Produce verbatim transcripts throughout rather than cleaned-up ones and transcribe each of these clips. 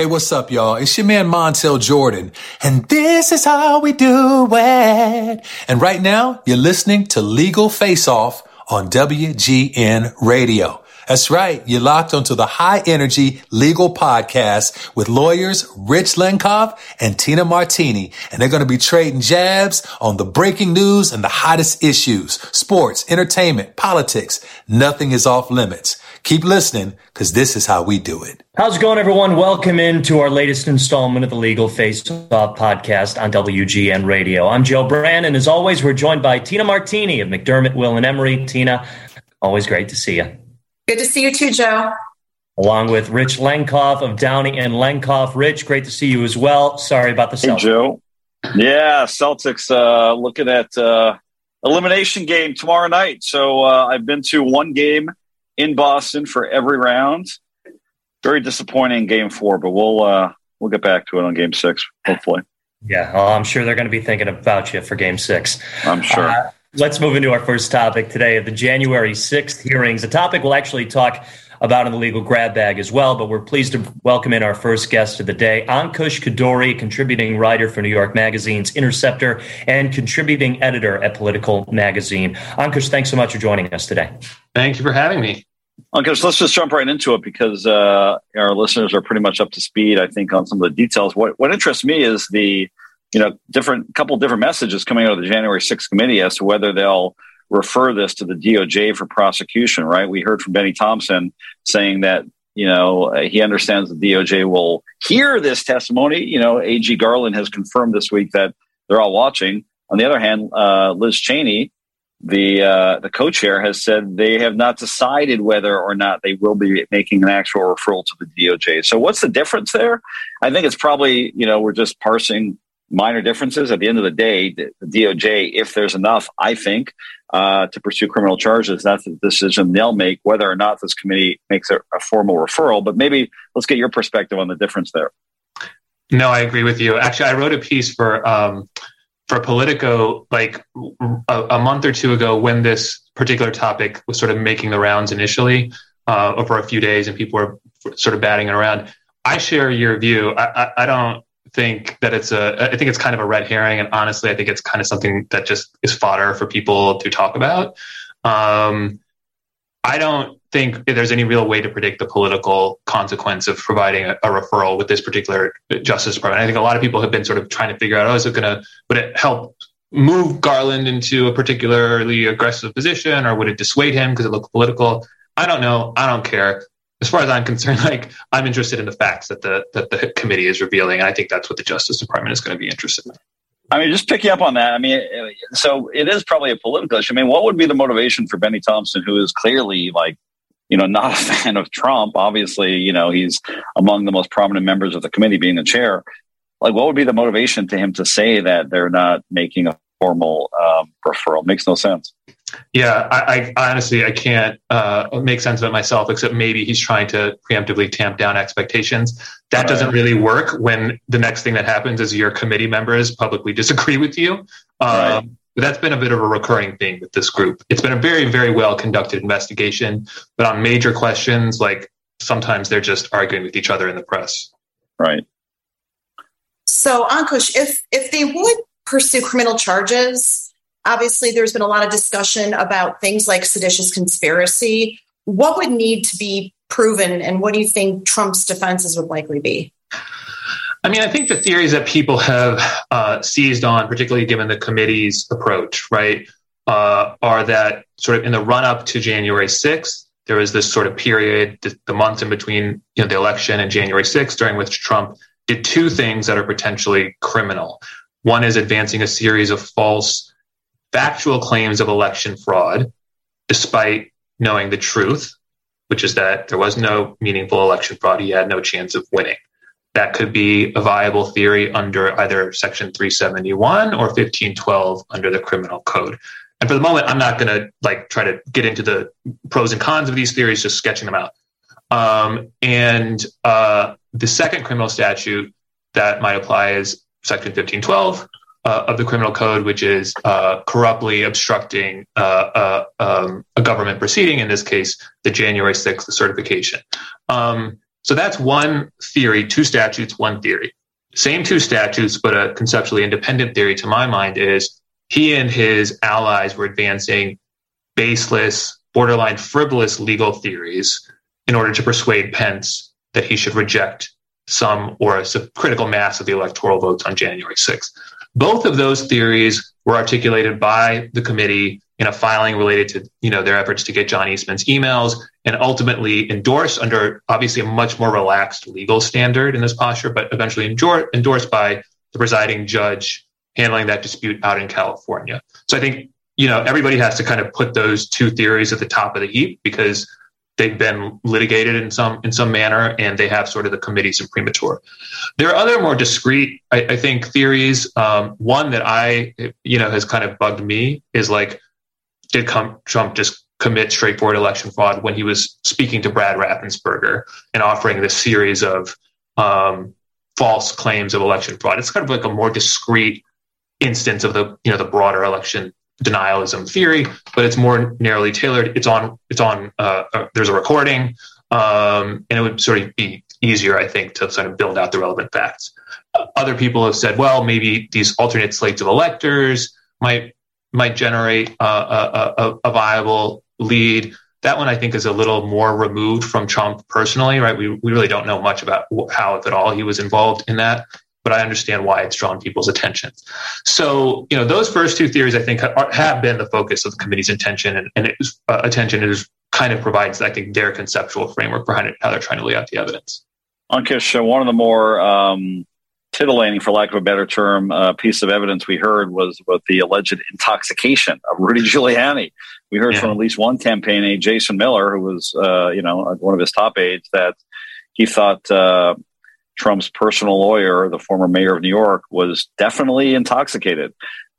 Hey, what's up, y'all? It's your man, Montel Jordan. And this is how we do it. And right now, you're listening to Legal Face Off on W G N Radio. That's right. You're locked onto the high-energy legal podcast with lawyers Rich Lenkov and Tina Martini. And they're going to be trading jabs on the breaking news and the hottest issues. Sports, entertainment, politics. Nothing is off limits. Keep listening, because this is how we do it. How's it going, everyone? Welcome into our latest installment of the Legal Face-Off podcast on W G N Radio. I'm Joe Brand, and as always, we're joined by Tina Martini of McDermott, Will and Emery. Tina, always great to see you. Good to see you too, Joe. Along with Rich Lenkov of Downey and Lenkov. Rich, great to see you as well. Sorry about the Celtics. Hey, Joe. Yeah, Celtics uh, looking at uh, elimination game tomorrow night. So uh, I've been to one game in Boston for every round. Very disappointing game four, but we'll uh, we'll get back to it on game six, hopefully. Yeah, well, I'm sure they're going to be thinking about you for game six. I'm sure. Uh, Let's move into our first topic today of the January sixth hearings, a topic we'll actually talk about in the legal grab bag as well, but we're pleased to welcome in our first guest of the day, Ankush Khardori, contributing writer for New York Magazine's Interceptor and contributing editor at Political Magazine. Ankush, thanks so much for joining us today. Thank you for having me. Ankush, let's just jump right into it because uh, our listeners are pretty much up to speed, I think, on some of the details. What, what interests me is the you know, different couple different messages coming out of the January sixth committee as to whether they'll refer this to the D O J for prosecution, right? We heard from Benny Thompson saying that, you know, he understands the D O J will hear this testimony. You know, A G Garland has confirmed this week that they're all watching. On the other hand, uh, Liz Cheney, the uh, the co-chair, has said they have not decided whether or not they will be making an actual referral to the D O J. So what's the difference there? I think it's probably, you know, we're just parsing minor differences. At the end of the day, the D O J, if there's enough, I think, uh, to pursue criminal charges, that's the decision they'll make, whether or not this committee makes a, a formal referral. But maybe let's get your perspective on the difference there. No, I agree with you. Actually, I wrote a piece for um, for Politico like a, a month or two ago when this particular topic was sort of making the rounds initially uh, over a few days, and people were sort of batting it around. I share your view. I, I, I don't. think that it's a I think it's kind of a red herring, and honestly I think it's kind of something that just is fodder for people to talk about. um I don't think there's any real way to predict the political consequence of providing a, a referral with this particular Justice Department. I think a lot of people have been sort of trying to figure out, oh, is it gonna would it help move Garland into a particularly aggressive position, or would it dissuade him because it looked political? I don't know. I don't care. As far as I'm concerned, like I'm interested in the facts that the that the committee is revealing, and I think that's what the Justice Department is going to be interested in. I mean, just picking up on that, I mean, so it is probably a political issue. I mean, what would be the motivation for Benny Thompson, who is clearly like, you know, not a fan of Trump? Obviously, you know, he's among the most prominent members of the committee, being the chair. Like, what would be the motivation to him to say that they're not making a formal um, referral? Makes no sense. Yeah, I, I honestly, I can't uh, make sense of it myself, except maybe he's trying to preemptively tamp down expectations. That doesn't really work when the next thing that happens is your committee members publicly disagree with you. Um, right. But that's been a bit of a recurring thing with this group. It's been a very, very well conducted investigation, but on major questions, like sometimes they're just arguing with each other in the press. Right. So, Ankush, if if they would pursue criminal charges, obviously, there's been a lot of discussion about things like seditious conspiracy. What would need to be proven, and what do you think Trump's defenses would likely be? I mean, I think the theories that people have uh, seized on, particularly given the committee's approach, right, uh, are that sort of in the run-up to January sixth, there was this sort of period, the, the month in between, you know, the election and January sixth, during which Trump did two things that are potentially criminal. One is advancing a series of false factual claims of election fraud, despite knowing the truth, which is that there was no meaningful election fraud. He had no chance of winning. That could be a viable theory under either Section three seventy-one or fifteen twelve under the criminal code. And for the moment, I'm not going to like try to get into the pros and cons of these theories, just sketching them out. Um, and uh, the second criminal statute that might apply is Section fifteen twelve. Uh, of the criminal code, which is uh, corruptly obstructing uh, uh, um, a government proceeding, in this case, the January sixth certification. Um, So that's one theory, two statutes, one theory. Same two statutes, but a conceptually independent theory to my mind is he and his allies were advancing baseless, borderline frivolous legal theories in order to persuade Pence that he should reject some or a critical mass of the electoral votes on January sixth. Both of those theories were articulated by the committee in a filing related to, you know, their efforts to get John Eastman's emails, and ultimately endorsed under obviously a much more relaxed legal standard in this posture, but eventually endorsed by the presiding judge handling that dispute out in California. So I think, you know, everybody has to kind of put those two theories at the top of the heap because they've been litigated in some in some manner, and they have sort of the committee's imprimatur. There are other more discrete, I, I think, theories. Um, one that I, you know, has kind of bugged me is like, did Trump just commit straightforward election fraud when he was speaking to Brad Raffensperger and offering this series of um, false claims of election fraud? It's kind of like a more discrete instance of the, you know, the broader election denialism theory, but it's more narrowly tailored. It's on, it's on, uh, uh, there's a recording, um, and it would sort of be easier, I think, to sort of build out the relevant facts. Uh, other people have said, well, maybe these alternate slates of electors might, might generate uh, a, a, a viable lead. That one, I think, is a little more removed from Trump personally, right? We, we really don't know much about how, if at all, he was involved in that. But I understand why it's drawn people's attention. So, you know, those first two theories, I think, are, have been the focus of the committee's intention, and, and its uh, attention is kind of provides, I think, their conceptual framework behind it, how they're trying to lay out the evidence. Ankush, uh, one of the more um, titillating, for lack of a better term, uh, piece of evidence we heard was about the alleged intoxication of Rudy Giuliani. We heard yeah. from at least one campaign aide, Jason Miller, who was, uh, you know, one of his top aides, that he thought Uh, Trump's personal lawyer, the former mayor of New York, was definitely intoxicated.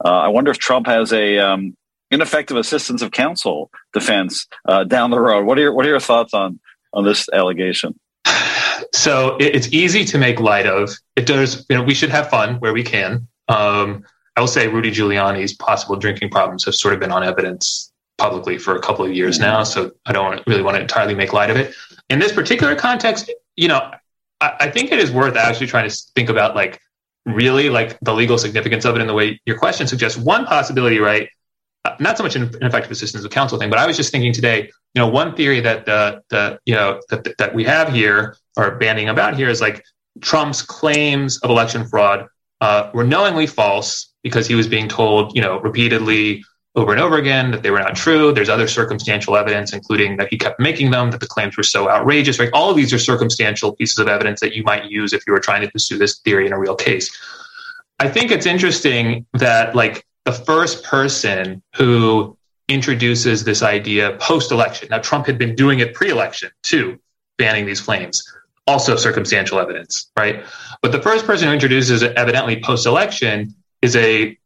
Uh, I wonder if Trump has a um, ineffective assistance of counsel defense uh, down the road. What are your What are your thoughts on on this allegation? So it, it's easy to make light of. It does. You know, we should have fun where we can. Um, I will say Rudy Giuliani's possible drinking problems have sort of been on evidence publicly for a couple of years mm-hmm. now. So I don't really want to entirely make light of it. In this particular context, you know, I think it is worth actually trying to think about, like, really, like, the legal significance of it in the way your question suggests. One possibility, right, not so much an ineffective assistance of counsel thing, but I was just thinking today, you know, one theory that the, the you know, that, that we have here or bandying about here is, like, Trump's claims of election fraud uh, were knowingly false because he was being told, you know, repeatedly over and over again that they were not true. There's other circumstantial evidence, including that he kept making them, that the claims were so outrageous, right? All of these are circumstantial pieces of evidence that you might use if you were trying to pursue this theory in a real case. I think it's interesting that, like, the first person who introduces this idea post-election, now Trump had been doing it pre-election too, banning these claims, also circumstantial evidence, right? But the first person who introduces it evidently post-election is a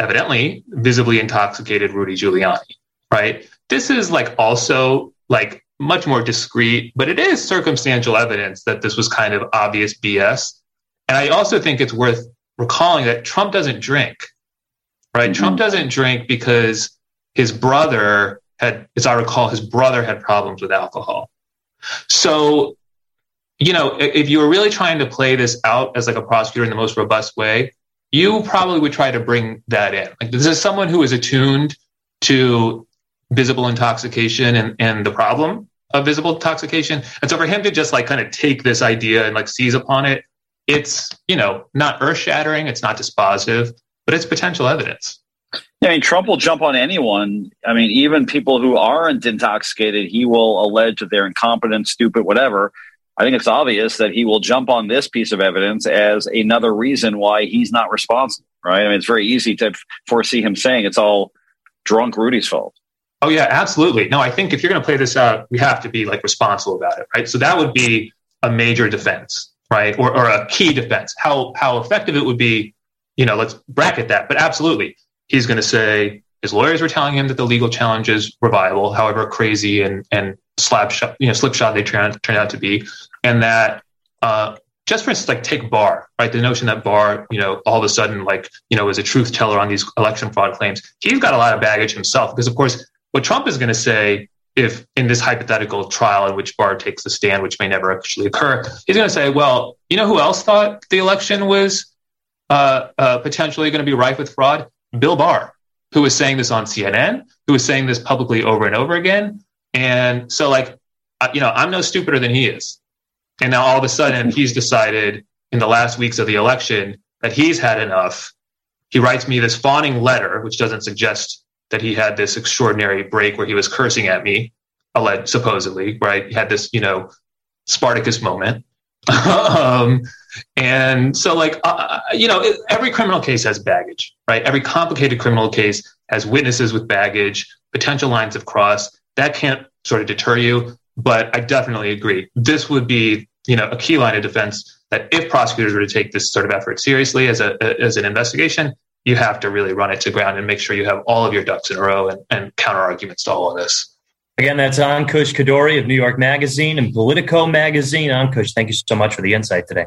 evidently visibly intoxicated Rudy Giuliani, right? This is, like, also, like, much more discreet, but it is circumstantial evidence that this was kind of obvious B S. And I also think it's worth recalling that Trump doesn't drink, right? Mm-hmm. Trump doesn't drink because his brother had, as I recall, his brother had problems with alcohol. So, you know, if you were really trying to play this out as, like, a prosecutor in the most robust way, you probably would try to bring that in. Like, this is someone who is attuned to visible intoxication and, and the problem of visible intoxication. And so for him to just, like, kind of take this idea and, like, seize upon it, it's, you know, not earth shattering. It's not dispositive, but it's potential evidence. Yeah, I mean, Trump will jump on anyone. I mean, even people who aren't intoxicated, he will allege that they're incompetent, stupid, whatever. I think it's obvious that he will jump on this piece of evidence as another reason why he's not responsible, right? I mean, it's very easy to foresee him saying it's all drunk Rudy's fault. Oh, yeah, absolutely. No, I think if you're going to play this out, we have to be, like, responsible about it, right? So that would be a major defense, right? Or, or a key defense. How how effective it would be, you know, let's bracket that. But absolutely, he's going to say his lawyers were telling him that the legal challenges were viable, however crazy and, and slap shot, you know, slipshod they turned turned out to be. And that, uh, just for instance, like, take Barr, right? The notion that Barr, you know, all of a sudden, like, you know, is a truth teller on these election fraud claims. He's got a lot of baggage himself because, of course, what Trump is going to say if in this hypothetical trial in which Barr takes a stand, which may never actually occur, he's going to say, well, you know who else thought the election was uh, uh, potentially going to be rife with fraud? Bill Barr, who was saying this on C N N, who was saying this publicly over and over again. And so, like, you know, I'm no stupider than he is. And now all of a sudden he's decided in the last weeks of the election that he's had enough. He writes me this fawning letter, which doesn't suggest that he had this extraordinary break where he was cursing at me, alleged, supposedly, right? He had this, you know, Spartacus moment. um, and so, like, uh, you know, it, every criminal case has baggage, right? Every complicated criminal case has witnesses with baggage, potential lines of cross. That can't sort of deter you, but I definitely agree. This would be, you know, a key line of defense that if prosecutors were to take this sort of effort seriously as a as an investigation, you have to really run it to ground and make sure you have all of your ducks in a row and, and counter arguments to all of this. Again, that's Ankush Khardori of New York Magazine and Politico Magazine. Ankush, thank you so much for the insight today.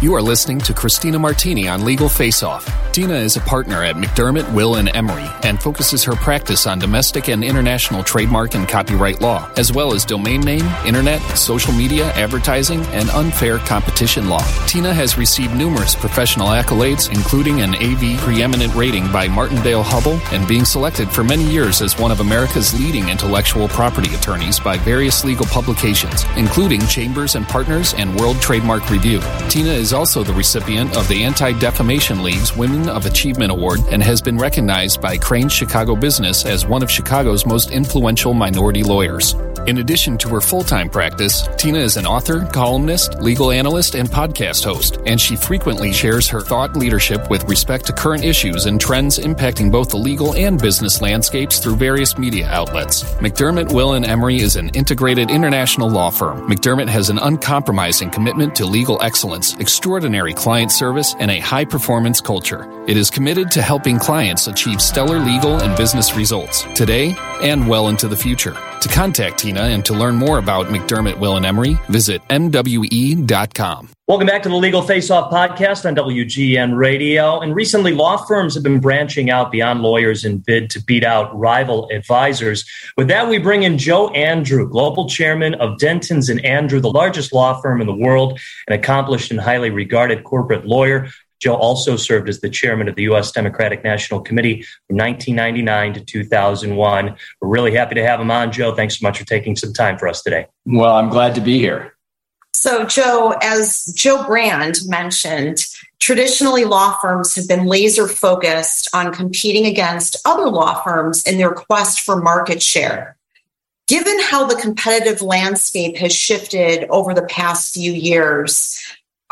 You are listening to Christina Martini on Legal Face Off. Tina is a partner at McDermott, Will and Emery and focuses her practice on domestic and international trademark and copyright law, as well as domain name, internet, social media, advertising, and unfair competition law. Tina has received numerous professional accolades, including an A V preeminent rating by Martindale Hubbell and being selected for many years as one of America's leading intellectual property attorneys by various legal publications, including Chambers and Partners and World Trademark Review. Tina is also the recipient of the Anti-Defamation League's Women of Achievement Award and has been recognized by Crain's Chicago Business as one of Chicago's most influential minority lawyers. In addition to her full-time practice, Tina is an author, columnist, legal analyst, and podcast host, and she frequently shares her thought leadership with respect to current issues and trends impacting both the legal and business landscapes through various media outlets. McDermott, Will and Emery is an integrated international law firm. McDermott has an uncompromising commitment to legal excellence, extraordinary client service, and a high-performance culture. It is committed to helping clients achieve stellar legal and business results today and well into the future. To contact Tina and to learn more about McDermott, Will and Emery, visit M W E dot com. Welcome back to the Legal Face-Off podcast on W G N Radio. And recently, law firms have been branching out beyond lawyers in bid to beat out rival advisors. With that, we bring in Joe Andrew, global chairman of Dentons and Andrew, the largest law firm in the world, an accomplished and highly regarded corporate lawyer. Joe also served as the chairman of the U S Democratic National Committee from nineteen ninety-nine to two thousand one. We're really happy to have him on, Joe. Thanks so much for taking some time for us today. Well, I'm glad to be here. So, Joe, as Joe Brand mentioned, traditionally law firms have been laser focused on competing against other law firms in their quest for market share. Given how the competitive landscape has shifted over the past few years,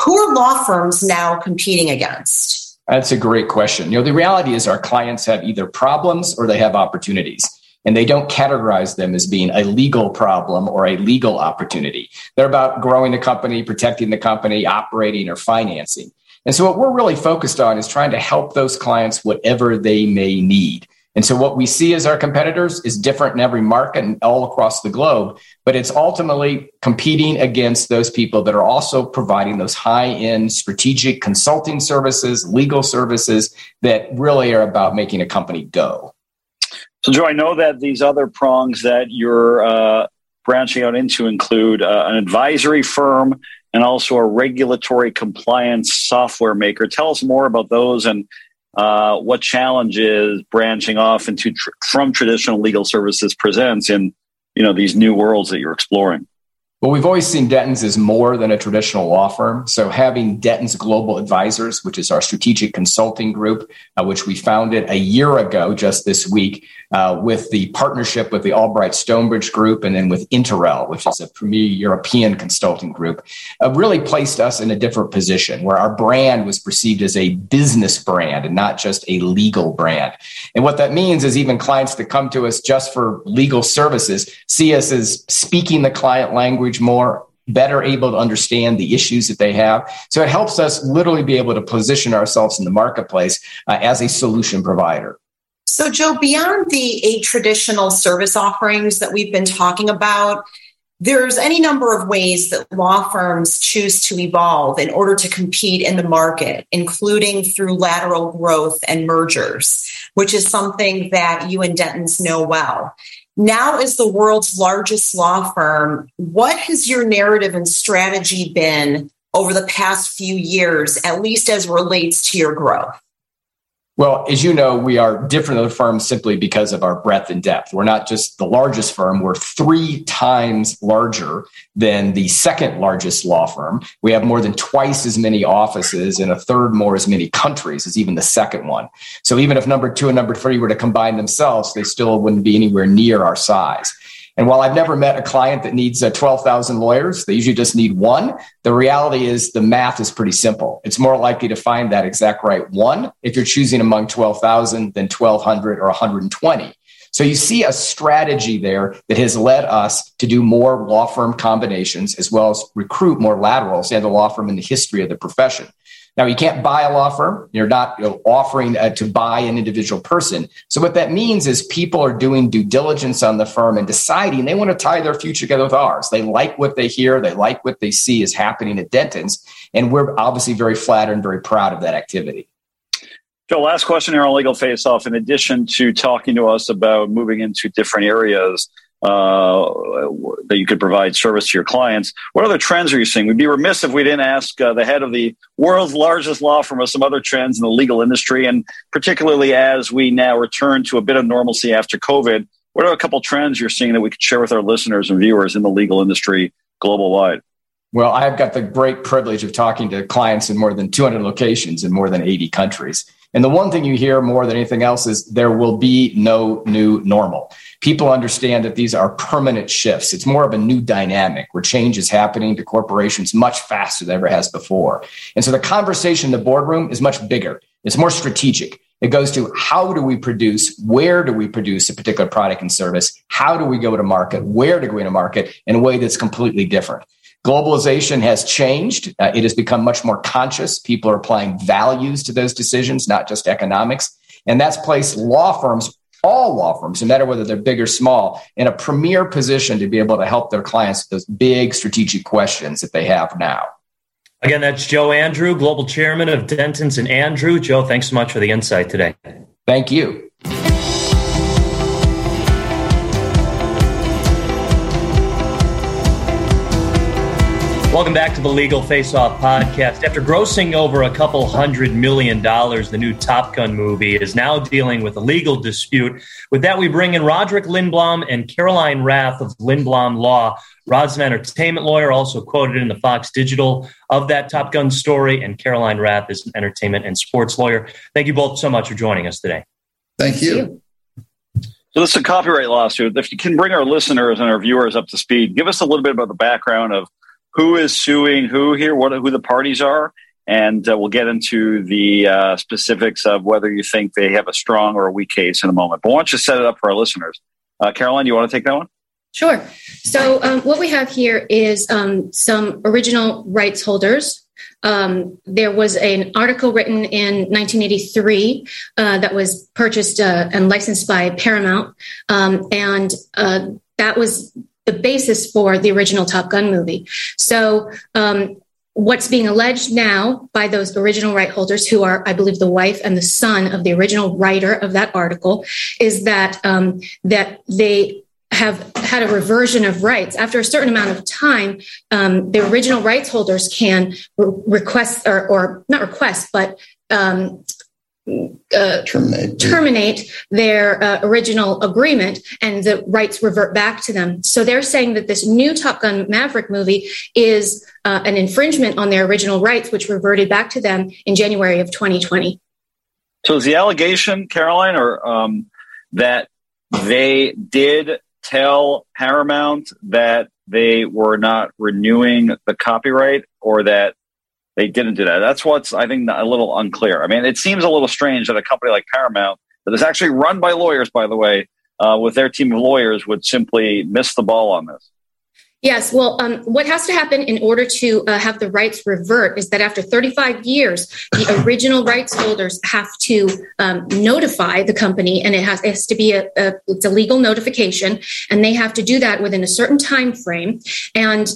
who are law firms now competing against? That's a great question. You know, the reality is our clients have either problems or they have opportunities. And they don't categorize them as being a legal problem or a legal opportunity. They're about growing the company, protecting the company, operating or financing. And so what we're really focused on is trying to help those clients whatever they may need. And so what we see as our competitors is different in every market and all across the globe, but it's ultimately competing against those people that are also providing those high-end strategic consulting services, legal services that really are about making a company go. So, Joe, I know that these other prongs that you're uh, branching out into include uh, an advisory firm and also a regulatory compliance software maker. Tell us more about those and uh, what challenges branching off into tr- from traditional legal services presents in, you know, these new worlds that you're exploring. Well, we've always seen Dentons as more than a traditional law firm. So having Dentons Global Advisors, which is our strategic consulting group, uh, which we founded a year ago just this week uh, with the partnership with the Albright Stonebridge Group and then with Interrel, which is a premier European consulting group, uh, really placed us in a different position where our brand was perceived as a business brand and not just a legal brand. And what that means is even clients that come to us just for legal services see us as speaking the client language more, better able to understand the issues that they have. So it helps us literally be able to position ourselves in the marketplace uh, as a solution provider. So, Joe, beyond the eight traditional service offerings that we've been talking about, there's any number of ways that law firms choose to evolve in order to compete in the market, including through lateral growth and mergers, which is something that you and Dentons know well. now as the world's largest law firm, what has your narrative and strategy been over the past few years, at least as relates to your growth? Well, as you know, we are different other firms simply because of our breadth and depth. We're not just the largest firm. We're three times larger than the second largest law firm. We have more than twice as many offices and a third more as many countries as even the second one. So even if number two and number three were to combine themselves, they still wouldn't be anywhere near our size. And while I've never met a client that needs twelve thousand lawyers, they usually just need one. The reality is the math is pretty simple. It's more likely to find that exact right one if you're choosing among twelve thousand than twelve hundred or one hundred twenty. So you see a strategy there that has led us to do more law firm combinations as well as recruit more laterals and a law firm in the history of the profession. Now, you can't buy a law firm. You're not you know, offering uh, to buy an individual person. So what that means is people are doing due diligence on the firm and deciding they want to tie their future together with ours. They like what they hear. They like what they see is happening at Dentons. And we're obviously very flattered and very proud of that activity. Joe, last question here on Legal Face-Off. In addition to talking to us about moving into different areas, Uh, that you could provide service to your clients, what other trends are you seeing? We'd be remiss if we didn't ask uh, the head of the world's largest law firm of some other trends in the legal industry, and particularly as we now return to a bit of normalcy after COVID, what are a couple trends you're seeing that we could share with our listeners and viewers in the legal industry global-wide? Well, I've got the great privilege of talking to clients in more than two hundred locations in more than eighty countries. And the one thing you hear more than anything else is there will be no new normal. People understand that these are permanent shifts. It's more of a new dynamic where change is happening to corporations much faster than it ever has before. And so the conversation in the boardroom is much bigger. It's more strategic. It goes to how do we produce, where do we produce a particular product and service? How do we go to market? Where do we go to market in a way that's completely different? Globalization has changed. Uh, it has become much more conscious. People are applying values to those decisions, not just economics. And that's placed law firms, all law firms, no matter whether they're big or small, in a premier position to be able to help their clients with those big strategic questions that they have now. Again, that's Joe Andrew, Global Chairman of Dentons and Andrew. Joe, thanks so much for the insight today. Thank you. Welcome back to the Legal Face-Off podcast. After grossing over a couple hundred million dollars, the new Top Gun movie is now dealing with a legal dispute. With that, we bring in Roderick Lindblom and Caroline Rath of Lindblom Law. Rod's an entertainment lawyer, also quoted in the Fox Digital of that Top Gun story, and Caroline Rath is an entertainment and sports lawyer. Thank you both so much for joining us today. Thank you. So this is a copyright lawsuit. If you can bring our listeners and our viewers up to speed, give us a little bit about the background of who is suing who here, what, who the parties are, and uh, we'll get into the uh, specifics of whether you think they have a strong or a weak case in a moment. But why don't you set it up for our listeners? Uh, Caroline, you want to take that one? Sure. So um, what we have here is um, some original rights holders. Um, there was an article written in nineteen eighty-three uh, that was purchased uh, and licensed by Paramount, um, and uh, that was the basis for the original Top Gun movie. So um, what's being alleged now by those original right holders, who are, I believe, the wife and the son of the original writer of that article, is that um, that they have had a reversion of rights. After a certain amount of time, um, the original rights holders can re- request or, or not request, but um, Uh, terminate. terminate their uh, original agreement, and the rights revert back to them. So they're saying that this new Top Gun Maverick movie is uh, an infringement on their original rights, which reverted back to them in January of twenty twenty. So is the allegation, Caroline, or um, that they did tell Paramount that they were not renewing the copyright, or that they didn't do that? That's what's, I think, a little unclear. I mean, it seems a little strange that a company like Paramount, that is actually run by lawyers, by the way, uh, with their team of lawyers, would simply miss the ball on this. Yes. Well, um, what has to happen in order to uh, have the rights revert is that after thirty-five years, the original rights holders have to um, notify the company, and it has, it has to be a, a, it's a legal notification, and they have to do that within a certain time frame. And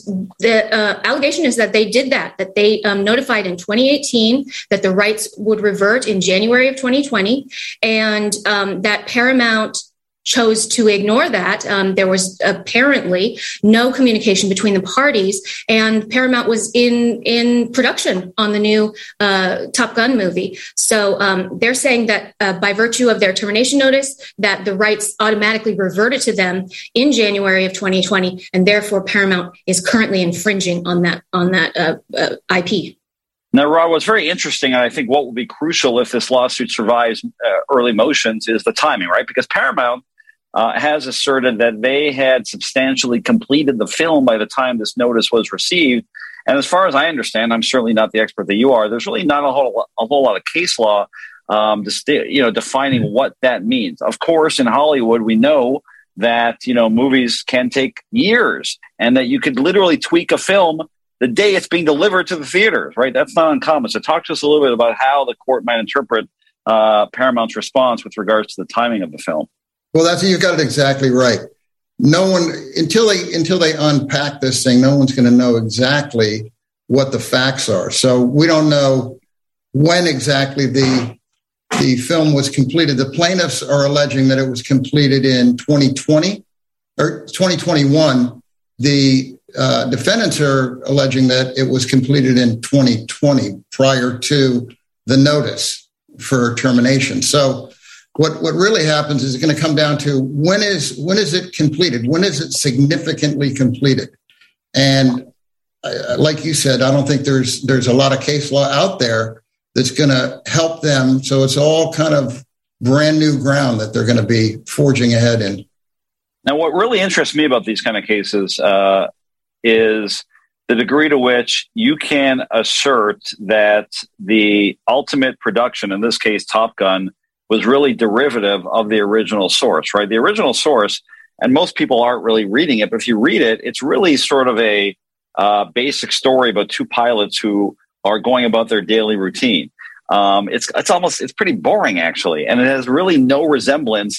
the uh, allegation is that they did that, that they um, notified in twenty eighteen that the rights would revert in January of twenty twenty, and um, that Paramount chose to ignore that. Um, there was apparently no communication between the parties, and Paramount was in in production on the new uh, Top Gun movie. So um, they're saying that uh, by virtue of their termination notice, that the rights automatically reverted to them in January of twenty twenty, and therefore Paramount is currently infringing on that on that uh, uh, I P. Now, Rob, what's very interesting, and I think what will be crucial if this lawsuit survives uh, early motions, is the timing, right? Because Paramount uh, has asserted that they had substantially completed the film by the time this notice was received. And as far as I understand, I'm certainly not the expert that you are, there's really not a whole, a whole lot of case law um, to, you know, defining what that means. Of course, in Hollywood, we know that, you know, movies can take years and that you could literally tweak a film the day it's being delivered to the theaters, right? That's not uncommon. So talk to us a little bit about how the court might interpret uh, Paramount's response with regards to the timing of the film. Well, that's you've got it exactly right. No one, until they until they unpack this thing, no one's going to know exactly what the facts are. So we don't know when exactly the the film was completed. The plaintiffs are alleging that it was completed in twenty twenty or twenty twenty-one. The Uh, defendants are alleging that it was completed in twenty twenty prior to the notice for termination. So what, what really happens is it's going to come down to when is when is it completed? When is it significantly completed? And uh, like you said, I don't think there's there's a lot of case law out there that's going to help them. So it's all kind of brand new ground that they're going to be forging ahead in. Now, what really interests me about these kind of cases uh is the degree to which you can assert that the ultimate production, in this case, Top Gun, was really derivative of the original source, right? The original source, and most people aren't really reading it, but if you read it, it's really sort of a uh, basic story about two pilots who are going about their daily routine. Um, it's it's almost, it's pretty boring, actually, and it has really no resemblance,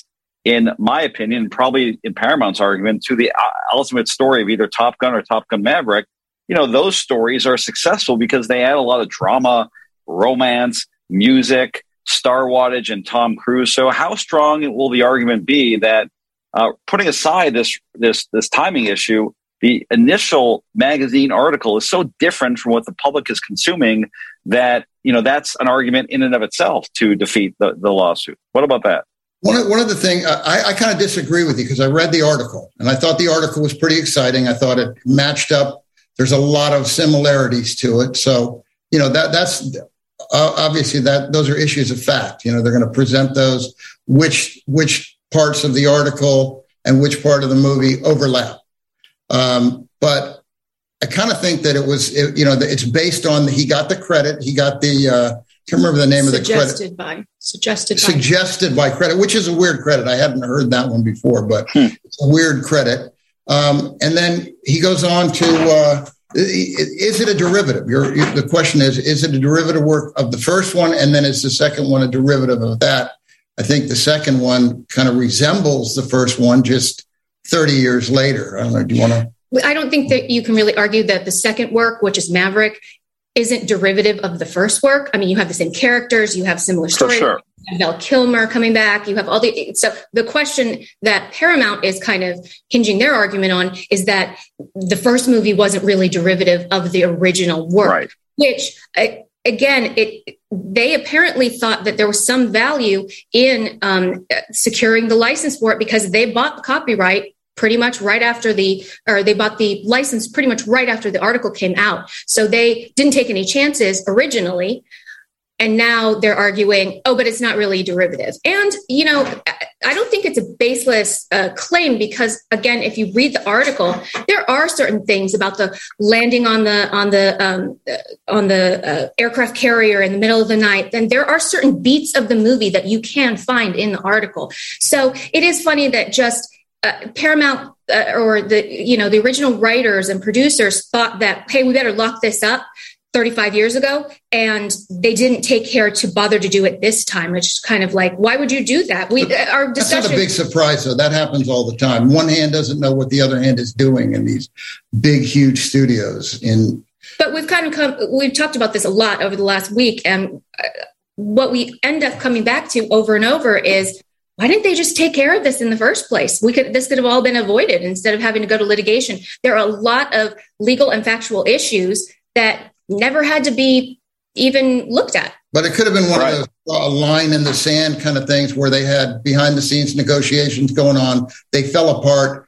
in my opinion, probably in Paramount's argument, to the ultimate story of either Top Gun or Top Gun Maverick. You know, those stories are successful because they add a lot of drama, romance, music, star wattage, and Tom Cruise. So how strong will the argument be that, uh, putting aside this this this timing issue, the initial magazine article is so different from what the public is consuming that, you know, that's an argument in and of itself to defeat the, the lawsuit? What about that? One of, one of the things, I, I kind of disagree with you because I read the article and I thought the article was pretty exciting. I thought it matched up. There's a lot of similarities to it. So, you know, that that's uh, obviously that those are issues of fact. You know, they're going to present those, which which parts of the article and which part of the movie overlap. Um, but I kind of think that it was, it, you know, the, it's based on the, he got the credit. He got the uh can't remember the name suggested of the credit. By, suggested by. Suggested by credit, which is a weird credit. I hadn't heard that one before, but hmm. It's a weird credit. Um, and then he goes on to, uh, is it a derivative? You're, you're, the question is, is it a derivative work of the first one? And then is the second one a derivative of that? I think the second one kind of resembles the first one just thirty years later. I don't know. Do you want to? I don't think that you can really argue that the second work, which is Maverick, isn't derivative of the first work. I mean, you have the same characters, you have similar stories, sure. Val Kilmer coming back, you have all the, so the question that Paramount is kind of hinging their argument on is that the first movie wasn't really derivative of the original work, right. Which again, it, they apparently thought that there was some value in um, securing the license for it because they bought the copyright pretty much right after the, or they bought the license pretty much right after the article came out. So they didn't take any chances originally. And now they're arguing, oh, but it's not really derivative. And, you know, I don't think it's a baseless uh, claim because, again, if you read the article, there are certain things about the landing on the on the um, on the uh, aircraft carrier in the middle of the night. Then there are certain beats of the movie that you can find in the article. So it is funny that just Uh, Paramount uh, or the, you know, the original writers and producers thought that, hey, we better lock this up thirty-five years ago. And they didn't take care to bother to do it this time, which is kind of like, why would you do that? We uh, our discussion- That's not a big surprise, though. That happens all the time. One hand doesn't know what the other hand is doing in these big, huge studios. In But we've kind of come, we've talked about this a lot over the last week. And what we end up coming back to over and over is why didn't they just take care of this in the first place? We could, this could have all been avoided instead of having to go to litigation. There are a lot of legal and factual issues that never had to be even looked at. But it could have been one right. of those uh, line in the sand kind of things where they had behind the scenes negotiations going on. They fell apart.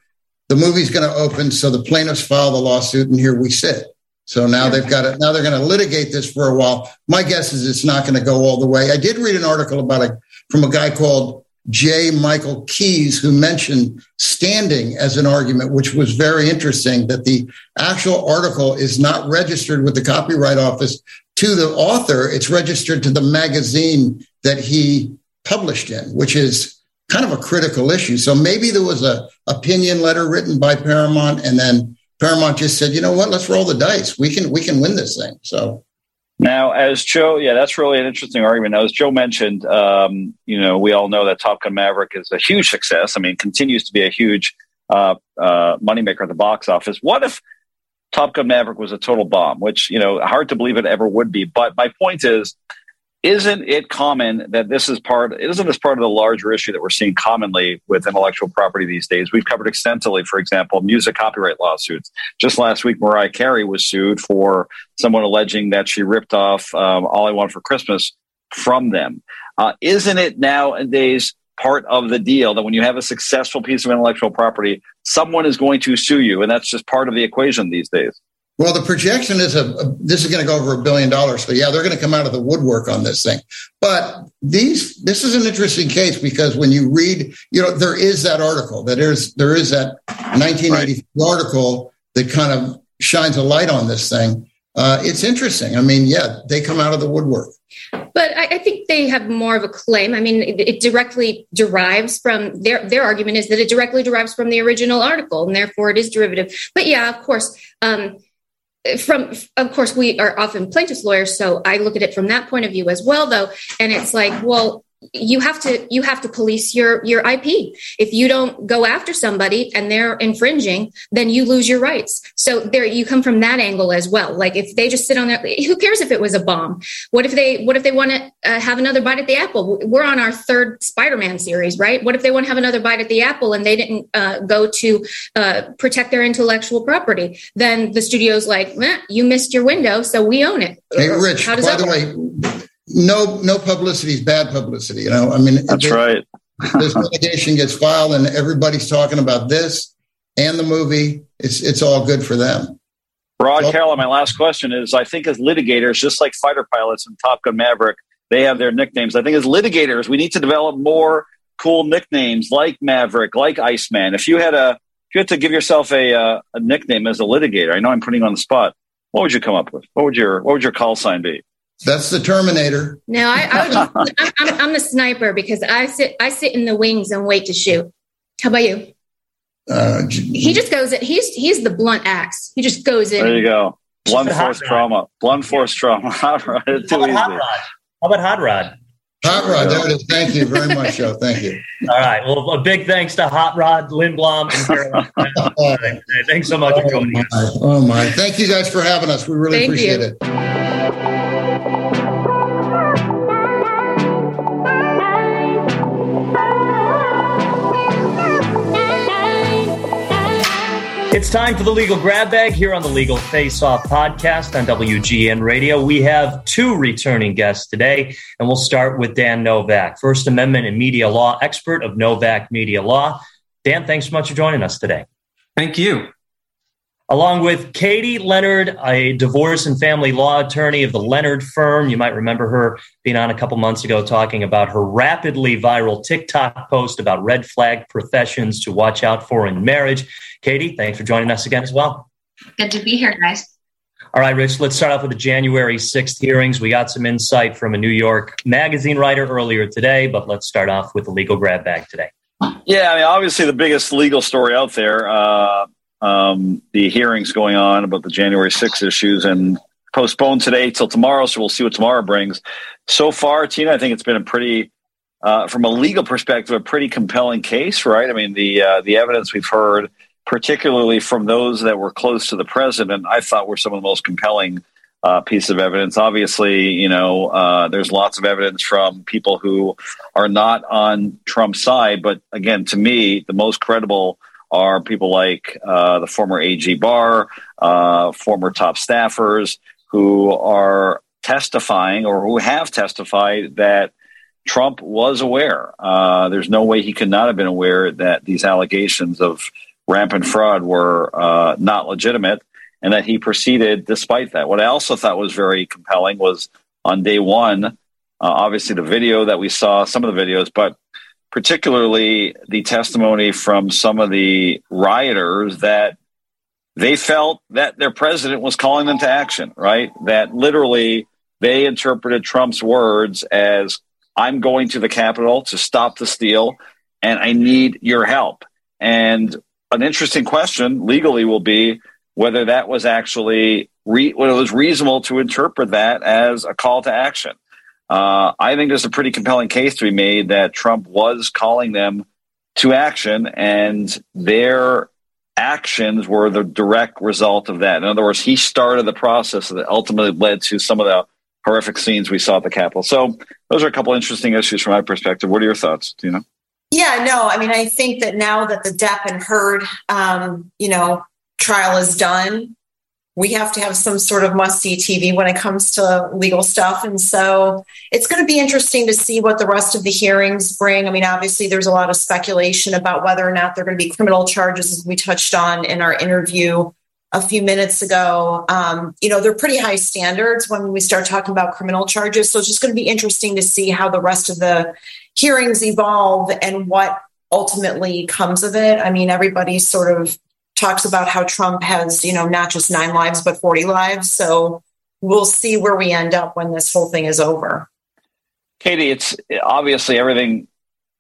The movie's going to open. So the plaintiffs file the lawsuit and here we sit. So now yeah. they've got it. Now they're going to litigate this for a while. My guess is it's not going to go all the way. I did read an article about it from a guy called J. Michael Keyes, who mentioned standing as an argument, which was very interesting, that the actual article is not registered with the Copyright Office to the author. It's registered to the magazine that he published in, which is kind of a critical issue. So maybe there was a opinion letter written by Paramount, and then Paramount just said, you know what, let's roll the dice. We can we can win this thing. So now, as Joe, yeah, that's really an interesting argument. Now, as Joe mentioned, um, you know, we all know that Top Gun Maverick is a huge success. I mean, continues to be a huge uh, uh, moneymaker at the box office. What if Top Gun Maverick was a total bomb, which, you know, hard to believe it ever would be. But my point is, isn't it common that this is part, isn't this part of the larger issue that we're seeing commonly with intellectual property these days? We've covered extensively, for example, music copyright lawsuits. Just last week, Mariah Carey was sued for someone alleging that she ripped off um, All I Want for Christmas from them. Uh, isn't it nowadays part of the deal that when you have a successful piece of intellectual property, someone is going to sue you? And that's just part of the equation these days. Well, the projection is a, a this is going to go over a billion dollars. So, yeah, they're going to come out of the woodwork on this thing. But these this is an interesting case because when you read, you know, there is that article that is there is that nineteen eighty right. article that kind of shines a light on this thing. Uh, it's interesting. I mean, yeah, they come out of the woodwork. But I, I think they have more of a claim. I mean, it, it directly derives from their their argument is that it directly derives from the original article, and therefore it is derivative. But yeah, of course. Um, From, of course, we are often plaintiff's lawyers, so I look at it from that point of view as well, though. And it's like, well, you have to you have to police your your I P. If you don't go after somebody and they're infringing, then you lose your rights. So there you come from that angle as well. Like if they just sit on their, who cares if it was a bomb? What if they what if they want to uh, have another bite at the apple? We're on our third Spider-Man series, right? What if they want to have another bite at the apple and they didn't uh, go to uh, protect their intellectual property? Then the studio's like, eh, you missed your window, so we own it. Hey, Rich, how does by that the work? way. No, no publicity is bad publicity. You know, I mean, that's it, right. This litigation gets filed and everybody's talking about this and the movie. It's it's all good for them. Rod so, Caroline, my last question is, I think as litigators, just like fighter pilots in Top Gun Maverick, they have their nicknames. I think as litigators, we need to develop more cool nicknames like Maverick, like Iceman. If you had a, if you had to give yourself a, a, a nickname as a litigator, I know I'm putting you on the spot. What would you come up with? What would your, what would your call sign be? That's the Terminator. No, I, I would, I'm, I'm the sniper because I sit I sit in the wings and wait to shoot. How about you? Uh, he just goes in. He's he's the blunt axe. He just goes in. There you go. Blunt force trauma. Blunt force trauma. Hot rod. It's too easy. How about hot rod? Hot Rod, there it is. Thank you very much, Joe. Thank you. All right. Well, a big thanks to Hot Rod, Lindblom, and Caroline. Thanks so much oh for joining us. Oh, my. Thank you guys for having us. We really Thank appreciate you. it. It's time for the Legal Grab Bag here on the Legal Face-Off podcast on W G N Radio. We have two returning guests today, and we'll start with Dan Novak, First Amendment and media law expert of Novak Media Law. Dan, thanks so much for joining us today. Thank you. Along with Katie Leonard, a divorce and family law attorney of the Leonard firm. You might remember her being on a couple months ago talking about her rapidly viral TikTok post about red flag professions to watch out for in marriage. Katie, thanks for joining us again as well. Good to be here, guys. All right, Rich, let's start off with the January sixth hearings. We got some insight from a New York Magazine writer earlier today, but let's start off with the legal grab bag today. Yeah, I mean, obviously the biggest legal story out there, uh, Um, the hearings going on about the January sixth issues and postponed today till tomorrow. So we'll see what tomorrow brings. So far, Tina, I think it's been a pretty, uh, from a legal perspective, a pretty compelling case, right? I mean, the uh, the evidence we've heard, particularly from those that were close to the president, I thought were some of the most compelling uh, piece of evidence. Obviously, you know, uh, there's lots of evidence from people who are not on Trump's side. But again, to me, the most credible are people like uh, the former A G Barr, uh, former top staffers who are testifying or who have testified that Trump was aware. Uh, there's no way he could not have been aware that these allegations of rampant fraud were uh, not legitimate, and that he proceeded despite that. What I also thought was very compelling was on day one, uh, obviously the video that we saw, some of the videos, but particularly the testimony from some of the rioters that they felt that their president was calling them to action, right? That literally they interpreted Trump's words as, I'm going to the Capitol to stop the steal, and I need your help. And an interesting question legally will be whether that was actually re- whether it was reasonable to interpret that as a call to action. Uh, I think there's a pretty compelling case to be made that Trump was calling them to action, and their actions were the direct result of that. In other words, he started the process that ultimately led to some of the horrific scenes we saw at the Capitol. So those are a couple of interesting issues from my perspective. What are your thoughts, Tina? Yeah, no, I mean, I think that now that the Depp and Heard, um, you know, trial is done, we have to have some sort of must-see T V when it comes to legal stuff. And so it's going to be interesting to see what the rest of the hearings bring. I mean, obviously, there's a lot of speculation about whether or not there are going to be criminal charges, as we touched on in our interview a few minutes ago. Um, you know, they're pretty high standards when we start talking about criminal charges. So it's just going to be interesting to see how the rest of the hearings evolve and what ultimately comes of it. I mean, everybody sort of talks about how Trump has, you know, not just nine lives, but forty lives. So we'll see where we end up when this whole thing is over. Katie, it's obviously everything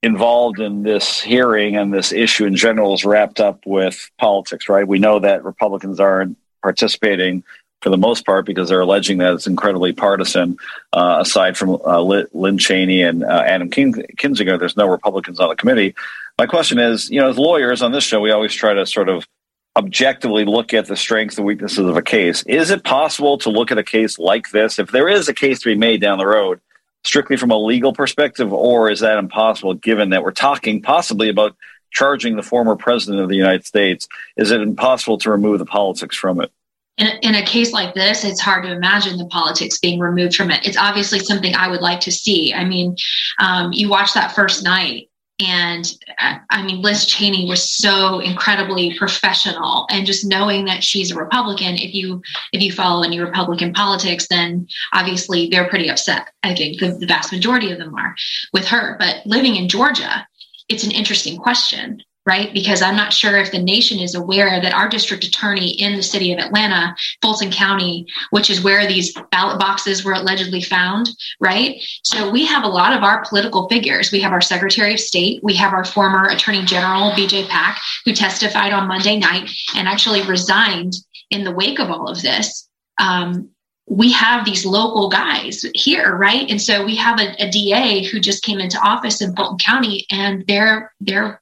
involved in this hearing and this issue in general is wrapped up with politics, right? We know that Republicans aren't participating for the most part because they're alleging that it's incredibly partisan. Uh, aside from uh, Lynn Cheney and uh, Adam Kinzinger, there's no Republicans on the committee. My question is, you know, as lawyers on this show, we always try to sort of objectively look at the strengths and weaknesses of a case. Is it possible to look at a case like this, if there is a case to be made down the road, strictly from a legal perspective, or is that impossible given that we're talking possibly about charging the former president of the United States? Is it impossible to remove the politics from it? In a, in a case like this, it's hard to imagine the politics being removed from it. It's obviously something I would like to see. I mean, um, you watch that first night. And I mean, Liz Cheney was so incredibly professional, and just knowing that she's a Republican, if you if you follow any Republican politics, then obviously they're pretty upset. I think the, the vast majority of them are with her. But living in Georgia, it's an interesting question, right? Because I'm not sure if the nation is aware that our district attorney in the city of Atlanta, Fulton County, which is where these ballot boxes were allegedly found, right? So we have a lot of our political figures. We have our Secretary of State. We have our former Attorney General, B J Pack, who testified on Monday night and actually resigned in the wake of all of this. Um, we have these local guys here, right? And so we have a, a D A who just came into office in Fulton County, and they're they're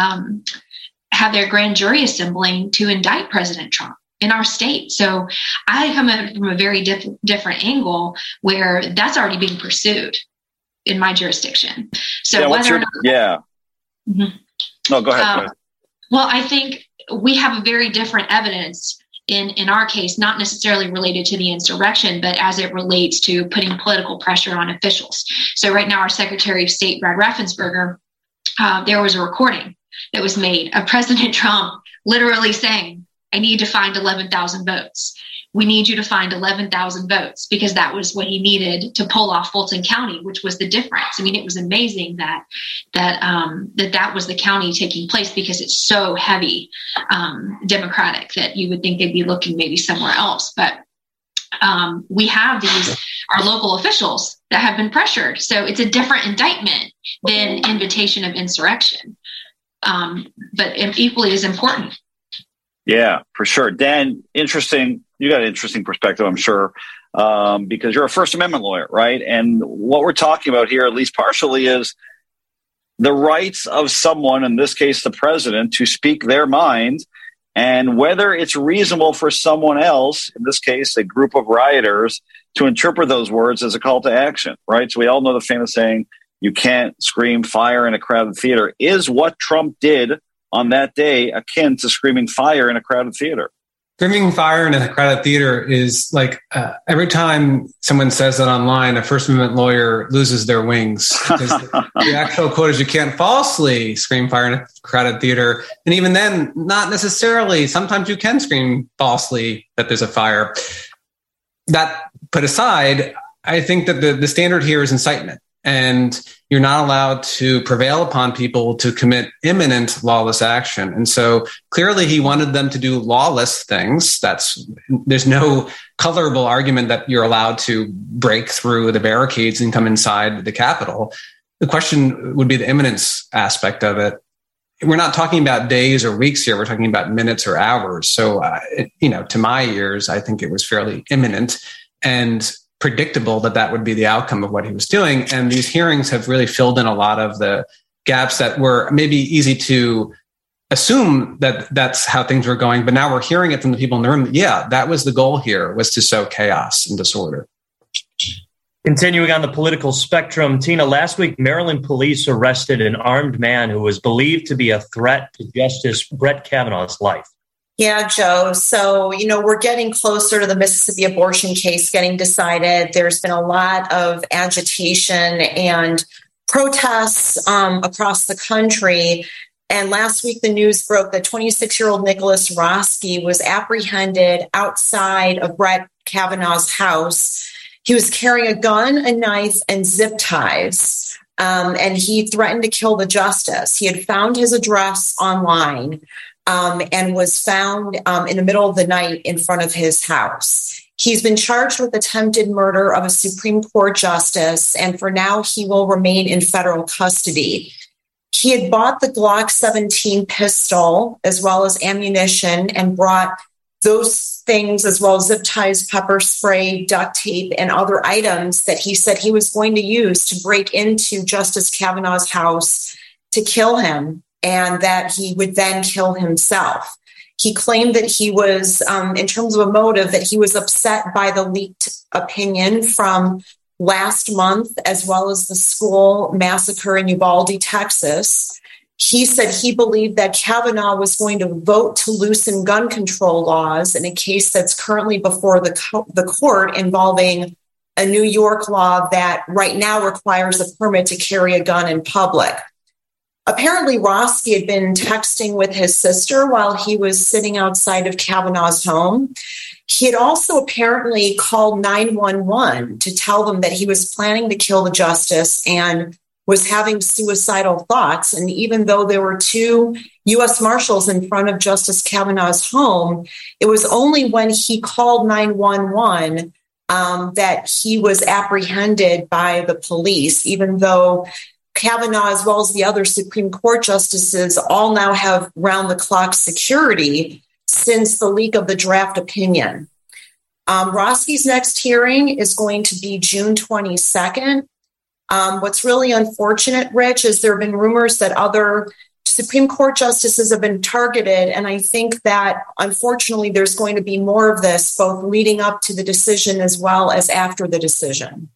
Um, have their grand jury assembling to indict President Trump in our state. So I come at from a very diff- different angle where that's already being pursued in my jurisdiction. So yeah, whether your, or not, yeah, mm-hmm. no, go ahead, um, go ahead. Well, I think we have a very different evidence in in our case, not necessarily related to the insurrection, but as it relates to putting political pressure on officials. So right now, our Secretary of State, Brad Raffensperger, Uh, there was a recording that was made of President Trump literally saying, I need to find eleven thousand votes. We need you to find eleven thousand votes, because that was what he needed to pull off Fulton County, which was the difference. I mean, it was amazing that that um, that, that was the county taking place, because it's so heavy um, Democratic that you would think they'd be looking maybe somewhere else. But um, we have these, our local officials that have been pressured. So it's a different indictment than invitation of insurrection, um, but equally as important. Yeah, for sure. Dan, interesting. You got an interesting perspective, I'm sure, um, because you're a First Amendment lawyer, right? And what we're talking about here, at least partially, is the rights of someone, in this case, the president, to speak their mind and whether it's reasonable for someone else, in this case, a group of rioters, to interpret those words as a call to action, right? So we all know the famous saying, you can't scream fire in a crowded theater. Is what Trump did on that day akin to screaming fire in a crowded theater? Screaming fire in a crowded theater is like uh, every time someone says that online, a First Amendment lawyer loses their wings. Because the, the actual quote is you can't falsely scream fire in a crowded theater. And even then, not necessarily. Sometimes you can scream falsely that there's a fire. That put aside, I think that the, the standard here is incitement. And you're not allowed to prevail upon people to commit imminent lawless action. And so clearly he wanted them to do lawless things. That's there's no colorable argument that you're allowed to break through the barricades and come inside the Capitol. The question would be the imminence aspect of it. We're not talking about days or weeks here. We're talking about minutes or hours. So, uh, it, you know, to my ears, I think it was fairly imminent and predictable that that would be the outcome of what he was doing. And these hearings have really filled in a lot of the gaps that were maybe easy to assume that that's how things were going. But now we're hearing it from the people in the room. Yeah, that was the goal here, was to sow chaos and disorder. Continuing on the political spectrum, Tina, last week, Maryland police arrested an armed man who was believed to be a threat to Justice Brett Kavanaugh's life. Yeah, Joe. So, you know, we're getting closer to the Mississippi abortion case getting decided. There's been a lot of agitation and protests um, across the country. And last week, the news broke that twenty-six-year-old Nicholas Roski was apprehended outside of Brett Kavanaugh's house. He was carrying a gun, a knife, and zip ties, um, and he threatened to kill the justice. He had found his address online. Um, and was found um, in the middle of the night in front of his house. He's been charged with attempted murder of a Supreme Court justice, and for now he will remain in federal custody. He had bought the Glock seventeen pistol as well as ammunition and brought those things as well as zip ties, pepper spray, duct tape, and other items that he said he was going to use to break into Justice Kavanaugh's house to kill him, and that he would then kill himself. He claimed that he was, um, in terms of a motive, that he was upset by the leaked opinion from last month, as well as the school massacre in Uvalde, Texas. He said he believed that Kavanaugh was going to vote to loosen gun control laws in a case that's currently before the, co- the court involving a New York law that right now requires a permit to carry a gun in public. Apparently, Roski had been texting with his sister while he was sitting outside of Kavanaugh's home. He had also apparently called nine one one to tell them that he was planning to kill the justice and was having suicidal thoughts. And even though there were two U S Marshals in front of Justice Kavanaugh's home, it was only when he called nine one one um, that he was apprehended by the police, even though Kavanaugh, as well as the other Supreme Court justices, all now have round-the-clock security since the leak of the draft opinion. Um, Roski's next hearing is going to be June twenty-second. Um, what's really unfortunate, Rich, is there have been rumors that other Supreme Court justices have been targeted, and I think that, unfortunately, there's going to be more of this, both leading up to the decision as well as after the decision.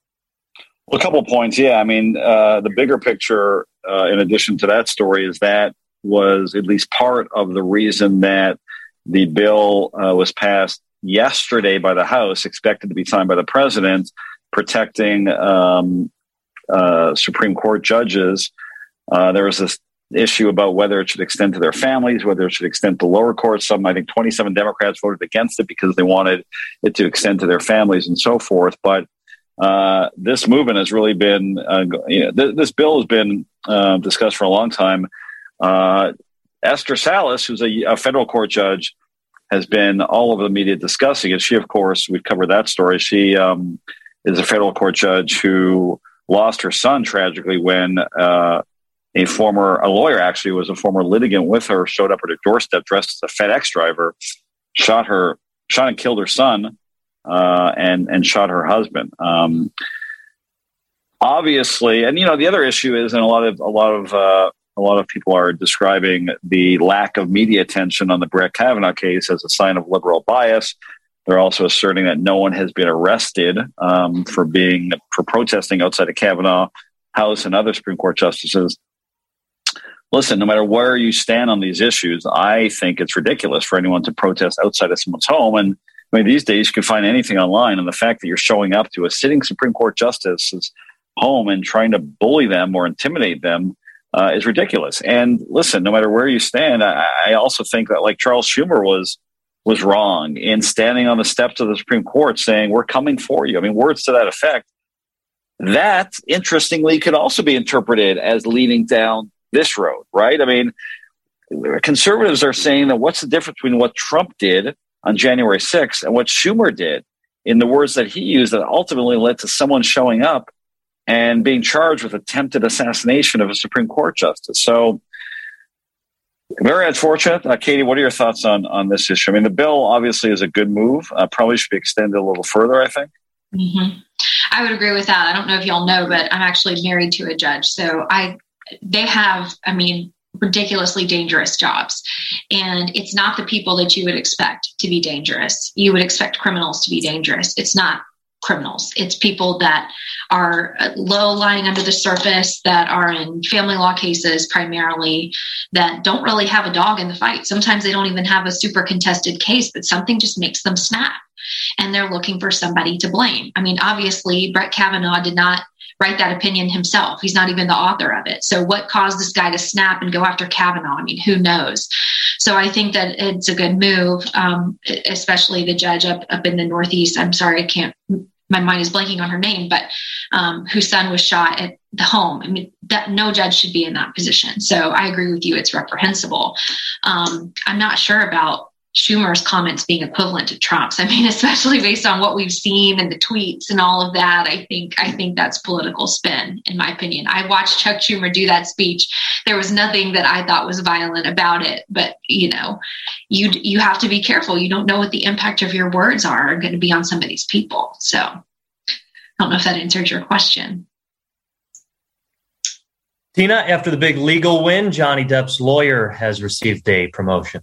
Well, a couple of points. Yeah, I mean, uh, the bigger picture, uh, in addition to that story, is that was at least part of the reason that the bill uh, was passed yesterday by the House, expected to be signed by the president, protecting um, uh, Supreme Court judges. Uh, there was this issue about whether it should extend to their families, whether it should extend to lower courts. Some, I think twenty-seven Democrats voted against it because they wanted it to extend to their families and so forth. But Uh, this movement has really been, uh, you know, th- this bill has been uh, discussed for a long time. Uh, Esther Salas, who's a, a federal court judge, has been all over the media discussing it. She, of course, we've covered that story. She um, is a federal court judge who lost her son tragically when uh, a former, a lawyer actually was a former litigant with her, showed up at her doorstep dressed as a FedEx driver, shot her, shot and killed her son. Uh, and and shot her husband. Um, obviously, and you know the other issue is, and a lot of a lot of uh, a lot of people are describing the lack of media attention on the Brett Kavanaugh case as a sign of liberal bias. They're also asserting that no one has been arrested um, for being for protesting outside of Kavanaugh House and other Supreme Court justices. Listen, no matter where you stand on these issues, I think it's ridiculous for anyone to protest outside of someone's home. And I mean, these days you can find anything online, and the fact that you're showing up to a sitting Supreme Court justice's home and trying to bully them or intimidate them uh, is ridiculous. And listen, no matter where you stand, I, I also think that, like, Charles Schumer was was wrong in standing on the steps of the Supreme Court saying, "We're coming for you." I mean, words to that effect. That, interestingly, could also be interpreted as leading down this road, right? I mean, conservatives are saying that what's the difference between what Trump did on January sixth and what Schumer did, in the words that he used, that ultimately led to someone showing up and being charged with attempted assassination of a Supreme Court justice. So very unfortunate. Uh, Katie, what are your thoughts on, on this issue? I mean, the bill obviously is a good move. Uh, probably should be extended a little further, I think. Mm-hmm. I would agree with that. I don't know if y'all know, but I'm actually married to a judge. So I, they have, I mean, ridiculously dangerous jobs. And it's not the people that you would expect to be dangerous. You would expect criminals to be dangerous. It's not criminals. It's people that are low, lying under the surface, that are in family law cases primarily, that don't really have a dog in the fight. Sometimes they don't even have a super contested case, but something just makes them snap. And they're looking for somebody to blame. I mean, obviously, Brett Kavanaugh did not write that opinion himself. He's not even the author of it. So what caused this guy to snap and go after Kavanaugh? I mean, who knows? So I think that it's a good move, um, especially the judge up, up in the Northeast. I'm sorry, I can't, my mind is blanking on her name, but um, whose son was shot at the home. I mean, that no judge should be in that position. So I agree with you. It's reprehensible. Um, I'm not sure about Schumer's comments being equivalent to Trump's. I mean, especially based on what we've seen and the tweets and all of that, I think I think that's political spin, in my opinion. I watched Chuck Schumer do that speech. There was nothing that I thought was violent about it, but you know, you you have to be careful. You don't know what the impact of your words are, are going to be on some of these people. So I don't know if that answers your question. Tina, after the big legal win, Johnny Depp's lawyer has received a promotion.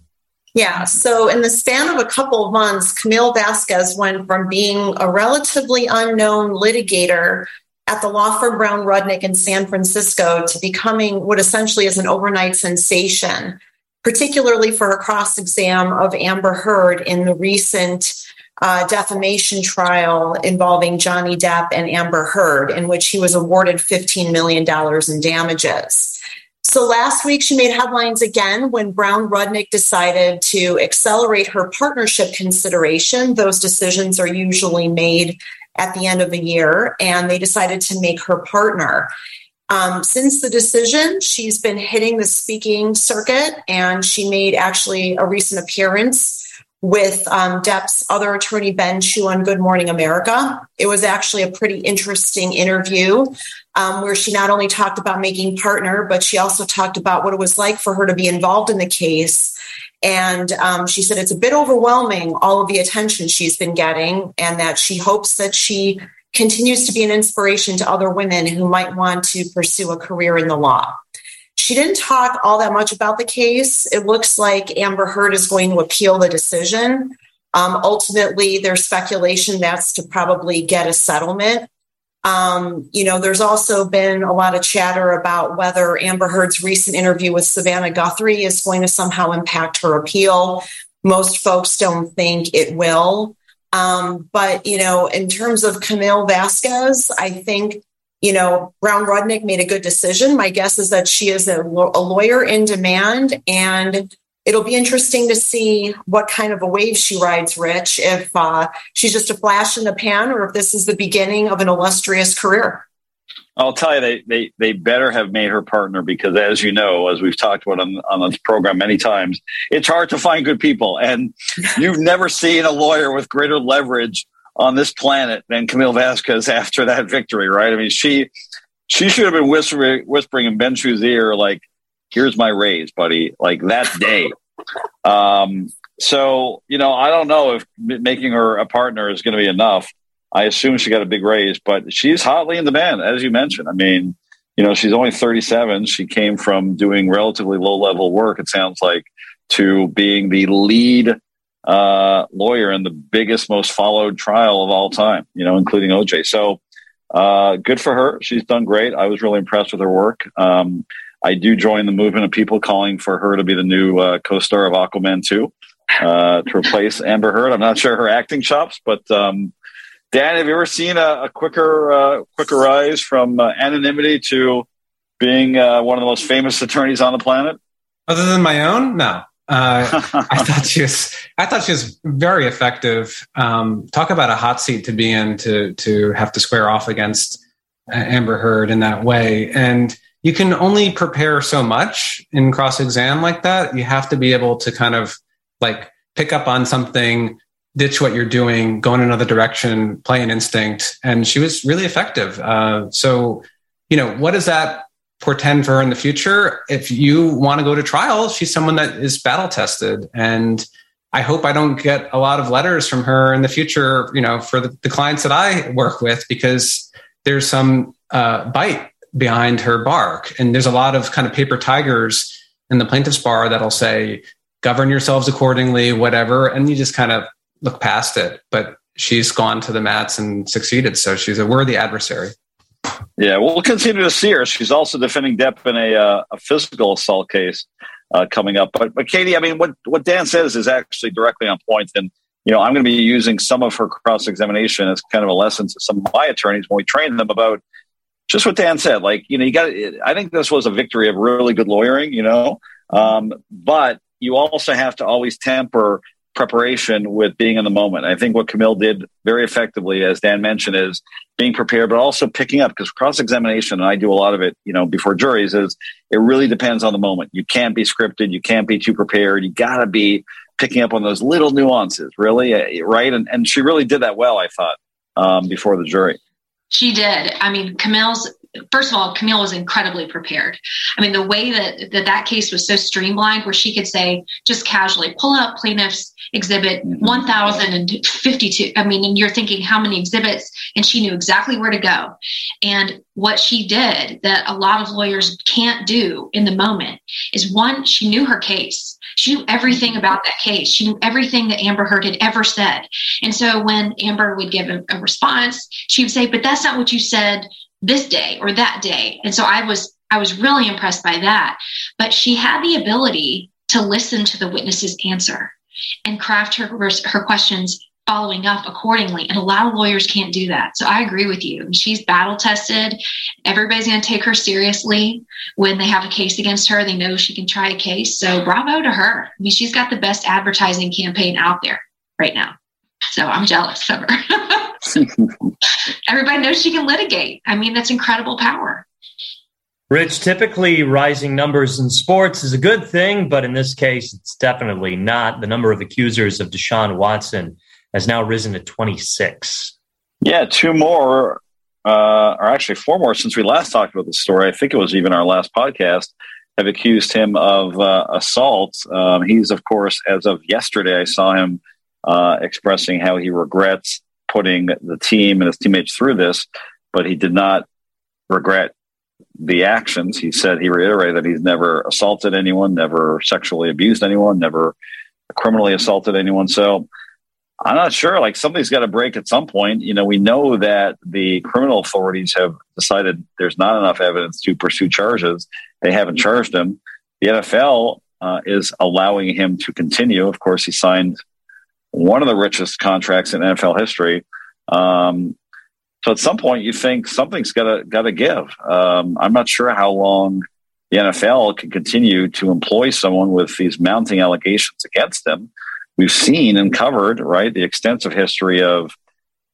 Yeah. So in the span of a couple of months, Camille Vasquez went from being a relatively unknown litigator at the law firm Brown Rudnick in San Francisco to becoming what essentially is an overnight sensation, particularly for her cross-exam of Amber Heard in the recent uh, defamation trial involving Johnny Depp and Amber Heard, in which he was awarded fifteen million dollars in damages. So last week, she made headlines again when Brown Rudnick decided to accelerate her partnership consideration. Those decisions are usually made at the end of the year, and they decided to make her partner. Um, since the decision, she's been hitting the speaking circuit, and she made actually a recent appearance with um, Depp's other attorney, Ben Chu, on Good Morning America. It was actually a pretty interesting interview um, where she not only talked about making partner, but she also talked about what it was like for her to be involved in the case. And um, she said it's a bit overwhelming, all of the attention she's been getting, and that she hopes that she continues to be an inspiration to other women who might want to pursue a career in the law. She didn't talk all that much about the case. It looks like Amber Heard is going to appeal the decision. Um, ultimately, there's speculation that's to probably get a settlement. Um, you know, there's also been a lot of chatter about whether Amber Heard's recent interview with Savannah Guthrie is going to somehow impact her appeal. Most folks don't think it will. Um, but, you know, in terms of Camille Vasquez, I think You know, Brown Rudnick made a good decision. My guess is that she is a, lo- a lawyer in demand, and it'll be interesting to see what kind of a wave she rides, Rich, if uh, she's just a flash in the pan or if this is the beginning of an illustrious career. I'll tell you, they they, they better have made her partner because, as you know, as we've talked about on, on this program many times, it's hard to find good people. And you've never seen a lawyer with greater leverage on this planet than Camille Vasquez after that victory, right? I mean, she she should have been whispering, whispering in Ben Chu's ear, like, here's my raise, buddy, like that day. um, so, you know, I don't know if making her a partner is going to be enough. I assume she got a big raise, but she's hotly in demand, as you mentioned. I mean, you know, she's only thirty-seven. She came from doing relatively low level work, it sounds like, to being the lead uh, lawyer in the biggest, most followed trial of all time, you know, including O J. So uh, good for her. She's done great. I was really impressed with her work. Um, I do join the movement of people calling for her to be the new uh, co-star of Aquaman two uh, to replace Amber Heard. I'm not sure her acting chops, but um, Dan, have you ever seen a, a quicker uh, quicker rise from uh, anonymity to being uh, one of the most famous attorneys on the planet? Other than my own? No. Uh, I thought she was, I thought she was very effective. Um, talk about a hot seat to be in, to, to have to square off against uh, Amber Heard in that way. And you can only prepare so much in cross-exam like that. You have to be able to kind of like pick up on something, ditch what you're doing, go in another direction, play an instinct. And she was really effective. Uh, so, you know, what does that portend for her in the future? If you want to go to trial, she's someone that is battle tested. And I hope I don't get a lot of letters from her in the future, you know, for the, the clients that I work with, because there's some uh, bite behind her bark. And there's a lot of kind of paper tigers in the plaintiff's bar that'll say, govern yourselves accordingly, whatever. And you just kind of look past it. But she's gone to the mats and succeeded. So she's a worthy adversary. Yeah, we'll continue to see her. She's also defending Depp in a, uh, a physical assault case uh, coming up. But, but Katie, I mean, what, what Dan says is actually directly on point. And, you know, I'm going to be using some of her cross-examination as kind of a lesson to some of my attorneys when we train them about just what Dan said. Like, you know, you got. I think this was a victory of really good lawyering, you know, um, but you also have to always temper preparation with being in the moment. I think what Camille did very effectively, as Dan mentioned, is being prepared, but also picking up, because cross-examination, and I do a lot of it, you know, before juries, is it really depends on the moment. You can't be scripted. You can't be too prepared. You got to be picking up on those little nuances, really, right? And and she really did that well, I thought, um, before the jury. She did. I mean, Camille's, first of all, Camille was incredibly prepared. I mean, the way that, that that case was so streamlined, where she could say, just casually, pull up plaintiff's exhibit one thousand fifty-two. I mean, and you're thinking how many exhibits, and she knew exactly where to go. And what she did that a lot of lawyers can't do in the moment is, one, she knew her case. She knew everything about that case. She knew everything that Amber Heard had ever said. And so when Amber would give a, a response, she would say, but that's not what you said this day or that day. And so I was, I was really impressed by that, but she had the ability to listen to the witness's answer and craft her, her questions following up accordingly. And a lot of lawyers can't do that. So I agree with you. She's battle tested. Everybody's going to take her seriously when they have a case against her. They know she can try a case. So bravo to her. I mean, she's got the best advertising campaign out there right now. So I'm jealous of her. Everybody knows she can litigate. I mean, that's incredible power. Rich, typically rising numbers in sports is a good thing, but in this case, it's definitely not. The number of accusers of Deshaun Watson has now risen to twenty-six. Yeah, two more, uh, or actually four more since we last talked about this story. I think it was even our last podcast, have accused him of uh, assault. Um, he's, of course, as of yesterday, I saw him uh, expressing how he regrets putting the team and his teammates through this, but he did not regret the actions. He said, he reiterated that he's never assaulted anyone, never sexually abused anyone, never criminally assaulted anyone. So I'm not sure, like, something's got to break at some point. You know, we know that the criminal authorities have decided there's not enough evidence to pursue charges. They haven't charged him. The N F L uh, is allowing him to continue. Of course, he signed one of the richest contracts in N F L history. Um, so at some point you think something's gotta, gotta give. Um, I'm not sure how long the N F L can continue to employ someone with these mounting allegations against them. We've seen and covered, right, the extensive history of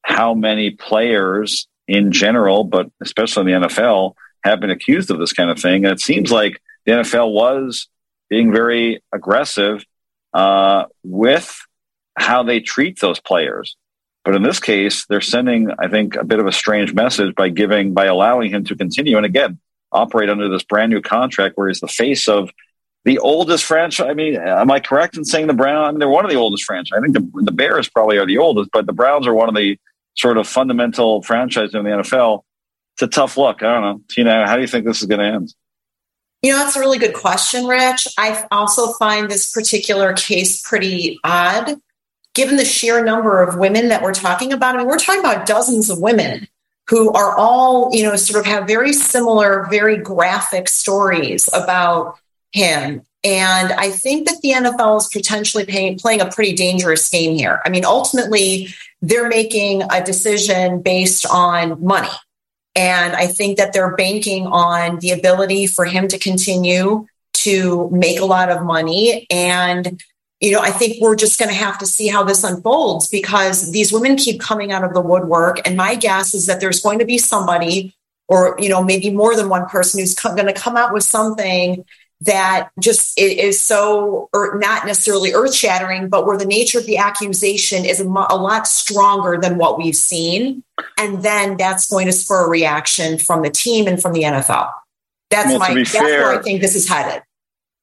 how many players in general, but especially in the N F L, have been accused of this kind of thing. And it seems like the N F L was being very aggressive uh, with how they treat those players. But in this case, they're sending, I think, a bit of a strange message by giving, by allowing him to continue. And again, operate under this brand new contract where he's the face of the oldest franchise. I mean, am I correct in saying the Browns? I mean, they're one of the oldest franchises. I think the, the Bears probably are the oldest, but the Browns are one of the sort of fundamental franchises in the N F L. it's a tough look. I don't know. Tina, how do you think this is going to end? You know, that's a really good question, Rich. I also find this particular case pretty odd, given the sheer number of women that we're talking about. I mean, we're talking about dozens of women who are all, you know, sort of have very similar, very graphic stories about him. And I think that the N F L is potentially paying, playing a pretty dangerous game here. I mean, ultimately, they're making a decision based on money. And I think that they're banking on the ability for him to continue to make a lot of money. And, you know, I think we're just going to have to see how this unfolds, because these women keep coming out of the woodwork. And my guess is that there's going to be somebody, or, you know, maybe more than one person, who's co- going to come out with something that just is so, or not necessarily earth shattering, but where the nature of the accusation is a lot stronger than what we've seen. And then that's going to spur a reaction from the team and from the N F L. That's well, my, that's fair, where I think this is headed.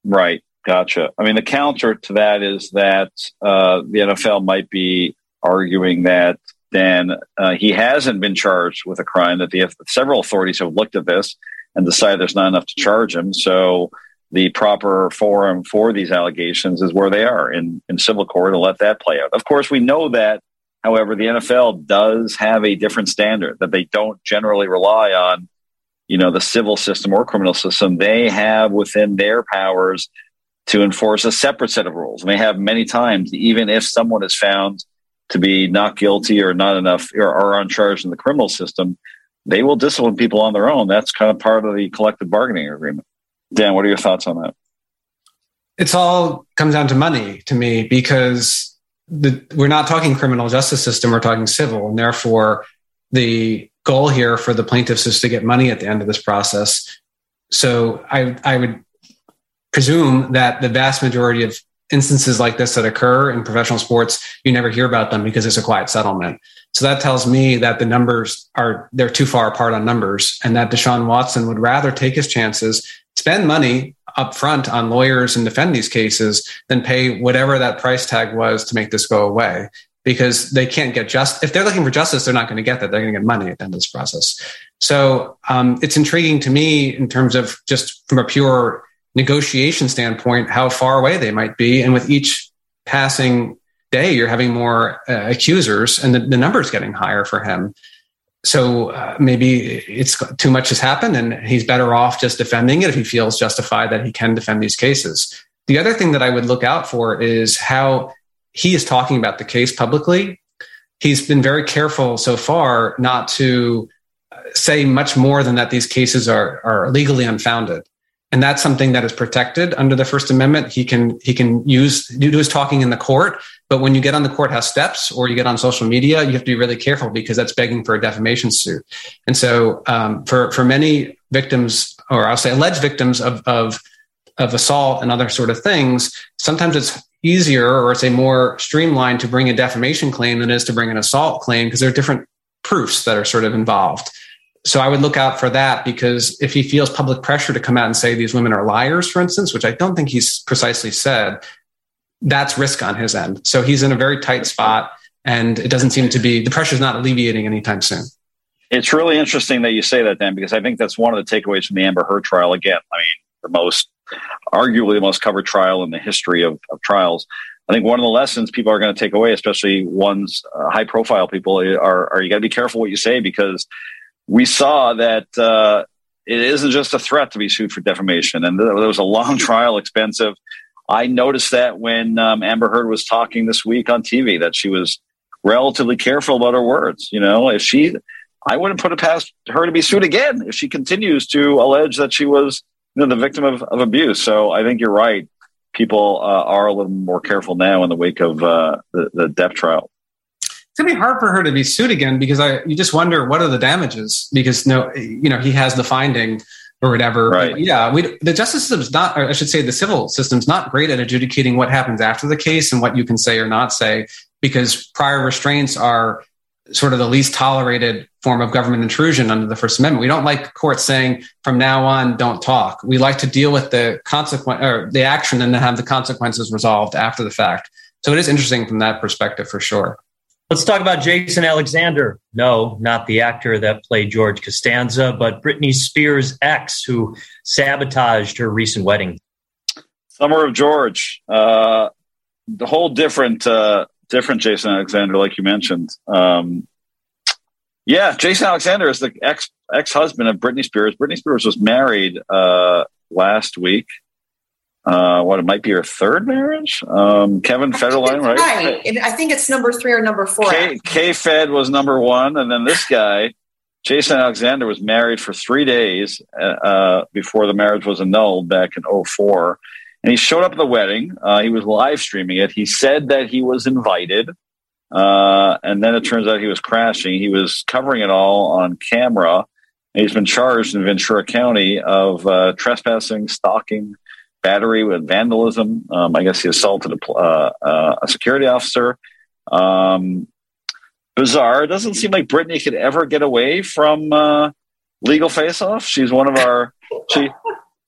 Right. Gotcha. I mean, the counter to that is that uh, the N F L might be arguing that then uh, he hasn't been charged with a crime, that the several authorities have looked at this and decided there's not enough to charge him. So the proper forum for these allegations is where they are in, in civil court, and let that play out. Of course, we know that, however, the N F L does have a different standard, that they don't generally rely on, you know, the civil system or criminal system. They have within their powers to enforce a separate set of rules. And they have many times, even if someone is found to be not guilty or not enough or are uncharged in the criminal system, they will discipline people on their own. That's kind of part of the collective bargaining agreement. Dan, what are your thoughts on that? It's all comes down to money to me, because the, we're not talking criminal justice system, we're talking civil. And therefore, the goal here for the plaintiffs is to get money at the end of this process. So I, I would presume that the vast majority of instances like this that occur in professional sports, you never hear about them because it's a quiet settlement. So that tells me that the numbers are, they're too far apart on numbers, and that Deshaun Watson would rather take his chances, spend money up front on lawyers and defend these cases, than pay whatever that price tag was to make this go away, because they can't get just, if they're looking for justice, they're not going to get that. They're going to get money at the end of this process. So um, it's intriguing to me in terms of just from a pure negotiation standpoint, how far away they might be. And with each passing day, you're having more uh, accusers, and the, the number's getting higher for him. So uh, maybe it's too much has happened, and he's better off just defending it if he feels justified that he can defend these cases. The other thing that I would look out for is how he is talking about the case publicly. He's been very careful so far not to say much more than that these cases are, are legally unfounded. And that's something that is protected under the First Amendment. He can he can use do his talking in the court, but when you get on the courthouse steps or you get on social media, you have to be really careful, because that's begging for a defamation suit. And so, um, for for many victims, or I'll say alleged victims of of of assault and other sort of things, sometimes it's easier, or it's a more streamlined to bring a defamation claim than it is to bring an assault claim, because there are different proofs that are sort of involved. So I would look out for that, because if he feels public pressure to come out and say these women are liars, for instance, which I don't think he's precisely said, that's risk on his end. So he's in a very tight spot, and it doesn't seem to be, the pressure's not alleviating anytime soon. It's really interesting that you say that, Dan, because I think that's one of the takeaways from the Amber Heard trial. Again, I mean, the most, arguably the most covered trial in the history of, of trials. I think one of the lessons people are going to take away, especially ones uh, high profile people, are, are you got to be careful what you say, because we saw that uh, it isn't just a threat to be sued for defamation. And there was a long trial, expensive. I noticed that when um, Amber Heard was talking this week on T V, that she was relatively careful about her words. You know, if she, I wouldn't put it past her to be sued again if she continues to allege that she was, you know, the victim of, of abuse. So I think you're right. People uh, are a little more careful now in the wake of uh, the, the death trial. It's going to be hard for her to be sued again, because I you just wonder, what are the damages? Because no, you know, he has the finding or whatever. Right. Yeah, we, the justice system's not, or I should say the civil system's not great at adjudicating what happens after the case and what you can say or not say, because prior restraints are sort of the least tolerated form of government intrusion under the First Amendment. We don't like courts saying from now on, don't talk. We like to deal with the consequence or the action and then have the consequences resolved after the fact. So it is interesting from that perspective for sure. Let's talk about Jason Alexander. No, not the actor that played George Costanza, but Britney Spears' ex, who sabotaged her recent wedding. Summer of George. Uh, the whole different, uh, different Jason Alexander, like you mentioned. Um, yeah, Jason Alexander is the ex, ex-husband of Britney Spears. Britney Spears was married uh, last week. Uh, what, it might be her third marriage? Um, Kevin Federline, right? Right. I think it's number three or number four. K, K Fed was number one. And then this guy, Jason Alexander, was married for three days uh, before the marriage was annulled back in oh four. And he showed up at the wedding. Uh, he was live streaming it. He said that he was invited. Uh, and then it turns out he was crashing. He was covering it all on camera. And he's been charged in Ventura County of uh, trespassing, stalking, battery with vandalism. Um, I guess he assaulted a, uh, uh, a security officer. Um, bizarre. It doesn't seem like Britney could ever get away from uh, legal face-off. She's one of our... she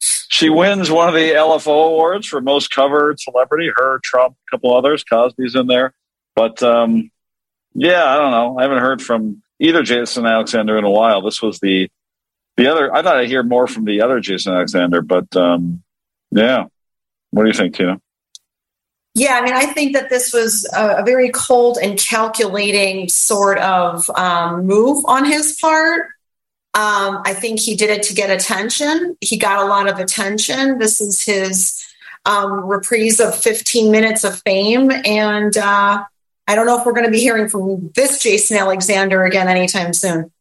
she wins one of the L F O awards for most covered celebrity. Her, Trump, a couple others. Cosby's in there. But, um, yeah, I don't know. I haven't heard from either Jason Alexander in a while. This was the the other... I thought I'd hear more from the other Jason Alexander, but... Um, yeah. What do you think, Tina? Yeah, I mean, I think that this was a, a very cold and calculating sort of um, move on his part. Um, I think he did it to get attention. He got a lot of attention. This is his um, reprise of fifteen minutes of fame. And uh, I don't know if we're going to be hearing from this Jason Alexander again anytime soon.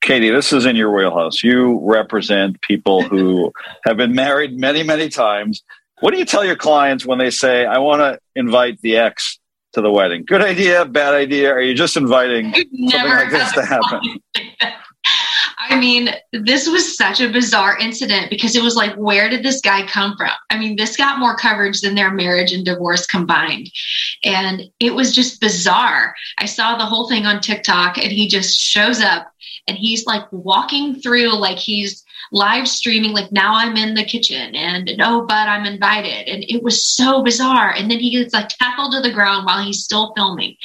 Katie, this is in your wheelhouse. You represent people who have been married many, many times. What do you tell your clients when they say, I want to invite the ex to the wedding? Good idea, bad idea? Are you just inviting something like this to happen? I mean, this was such a bizarre incident because it was like, where did this guy come from? I mean, this got more coverage than their marriage and divorce combined. And it was just bizarre. I saw the whole thing on TikTok and he just shows up. And he's like walking through, like he's live streaming, like now I'm in the kitchen and no, but I'm invited. And it was so bizarre. And then he gets like tackled to the ground while he's still filming.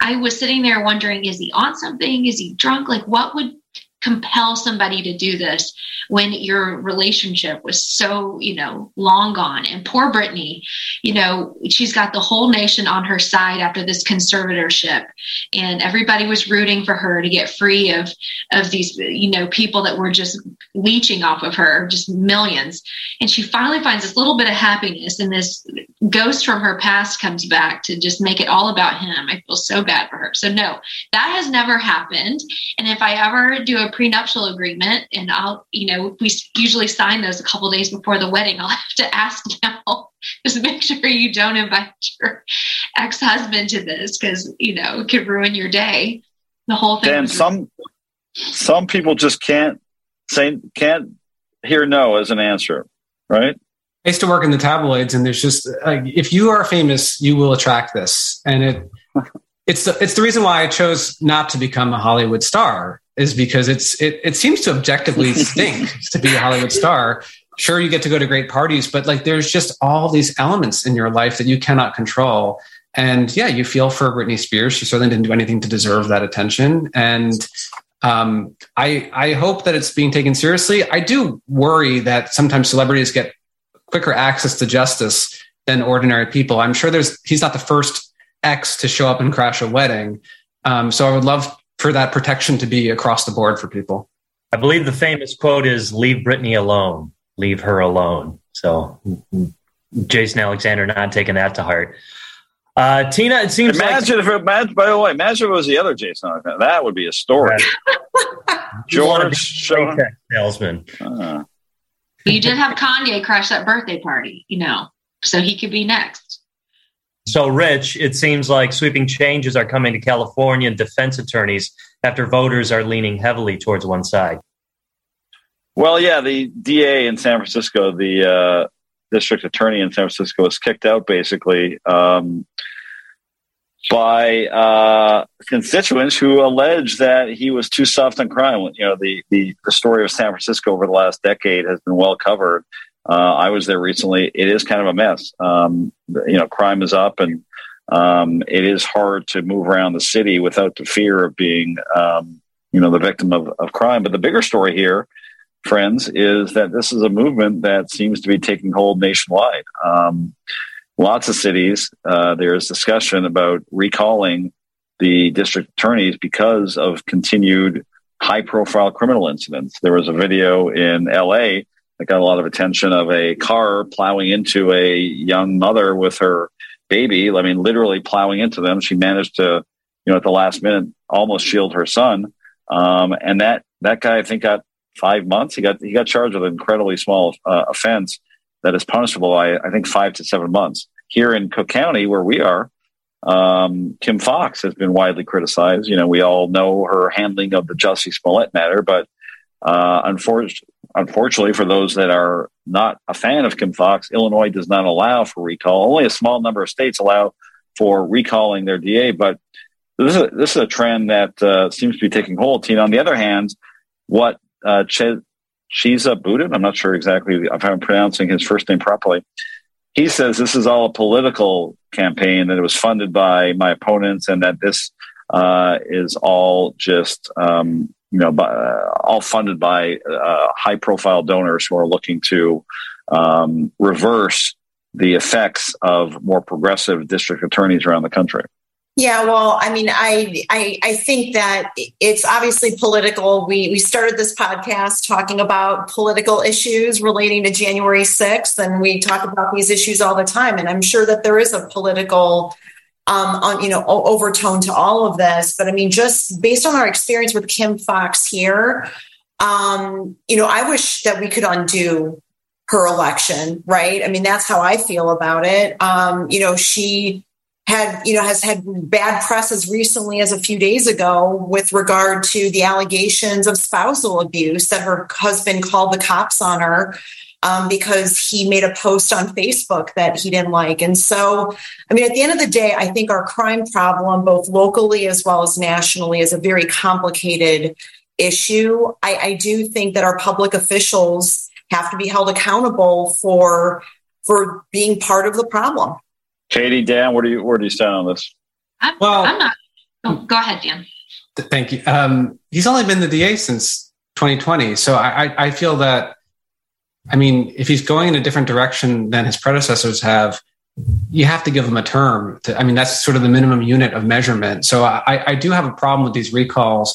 I was sitting there wondering, is he on something? Is he drunk? Like what would compel somebody to do this when your relationship was so, you know, long gone? And poor Britney, you know, she's got the whole nation on her side after this conservatorship, and everybody was rooting for her to get free of, of these, you know, people that were just leeching off of her, just millions. And she finally finds this little bit of happiness, and this ghost from her past comes back to just make it all about him. I feel so bad for her. So no, that has never happened. And if I ever do a prenuptial agreement, and I'll, you know, we usually sign those a couple of days before the wedding. I'll have to ask now, just make sure you don't invite your ex-husband to this because, you know, it could ruin your day. The whole thing. And some some people just can't say can't hear no as an answer, right? I used to work in the tabloids, and there's just like, if you are famous, you will attract this, and it it's the, it's the reason why I chose not to become a Hollywood star. Is because it's it, it seems to objectively stink to be a Hollywood star. Sure, you get to go to great parties, but like there's just all these elements in your life that you cannot control. And yeah, you feel for Britney Spears. She certainly didn't do anything to deserve that attention. And um, I I hope that it's being taken seriously. I do worry that sometimes celebrities get quicker access to justice than ordinary people. I'm sure there's he's not the first ex to show up and crash a wedding. Um, so I would love for that protection to be across the board for people. I believe the famous quote is leave Britney alone, leave her alone. So Jason Alexander not taking that to heart. Uh, Tina, it seems imagine like... If it, imagine, by the way, imagine if it was the other Jason Alexander. That would be a story. George Sean. Salesman. Uh. You did have Kanye crash that birthday party, you know, so he could be next. So, Rich, it seems like sweeping changes are coming to California defense attorneys after voters are leaning heavily towards one side. Well, yeah, the D A in San Francisco, the uh, district attorney in San Francisco, was kicked out basically um, by uh, constituents who allege that he was too soft on crime. You know, the, the, the story of San Francisco over the last decade has been well covered. Uh, I was there recently. It is kind of a mess. Um, you know, crime is up and um, it is hard to move around the city without the fear of being, um, you know, the victim of, of crime. But the bigger story here, friends, is that this is a movement that seems to be taking hold nationwide. Um, lots of cities, uh, there's discussion about recalling the district attorneys because of continued high-profile criminal incidents. There was a video in L A that got a lot of attention of a car plowing into a young mother with her baby. I mean, literally plowing into them. She managed to, you know, at the last minute, almost shield her son. Um, and that that guy, I think, got five months. He got he got charged with an incredibly small uh, offense that is punishable by, I think, five to seven months. Here in Cook County, where we are, um, Kim Foxx has been widely criticized. You know, we all know her handling of the Jussie Smollett matter, but uh, unfortunately, Unfortunately, for those that are not a fan of Kim Foxx, Illinois does not allow for recall. Only a small number of states allow for recalling their D A, but this is a, this is a trend that uh, seems to be taking hold. Tina, on the other hand, what uh, Ch- Chiza Budin, I'm not sure exactly if I'm pronouncing his first name properly, he says this is all a political campaign, that it was funded by my opponents, and that this uh, is all just... Um, you know, by, uh, all funded by uh, high-profile donors who are looking to um, reverse the effects of more progressive district attorneys around the country. Yeah, well, I mean, I, I I think that it's obviously political. We we started this podcast talking about political issues relating to January sixth, and we talk about these issues all the time. And I'm sure that there is a political Um, on, you know, overtone to all of this. But I mean, just based on our experience with Kim Foxx here, um, you know, I wish that we could undo her election, right? I mean, that's how I feel about it. Um, you know, she had, you know, has had bad press as recently as a few days ago with regard to the allegations of spousal abuse that her husband called the cops on her Um, because he made a post on Facebook that he didn't like. And so, I mean, at the end of the day, I think our crime problem, both locally as well as nationally, is a very complicated issue. I, I do think that our public officials have to be held accountable for for being part of the problem. Katie, Dan, where do you where do you stand on this? I'm, well, I'm not. Oh, go ahead, Dan. Thank you. Um, he's only been the D A since twenty twenty, so I, I, I feel that. I mean, if he's going in a different direction than his predecessors have, you have to give him a term. To, I mean, that's sort of the minimum unit of measurement. So I, I do have a problem with these recalls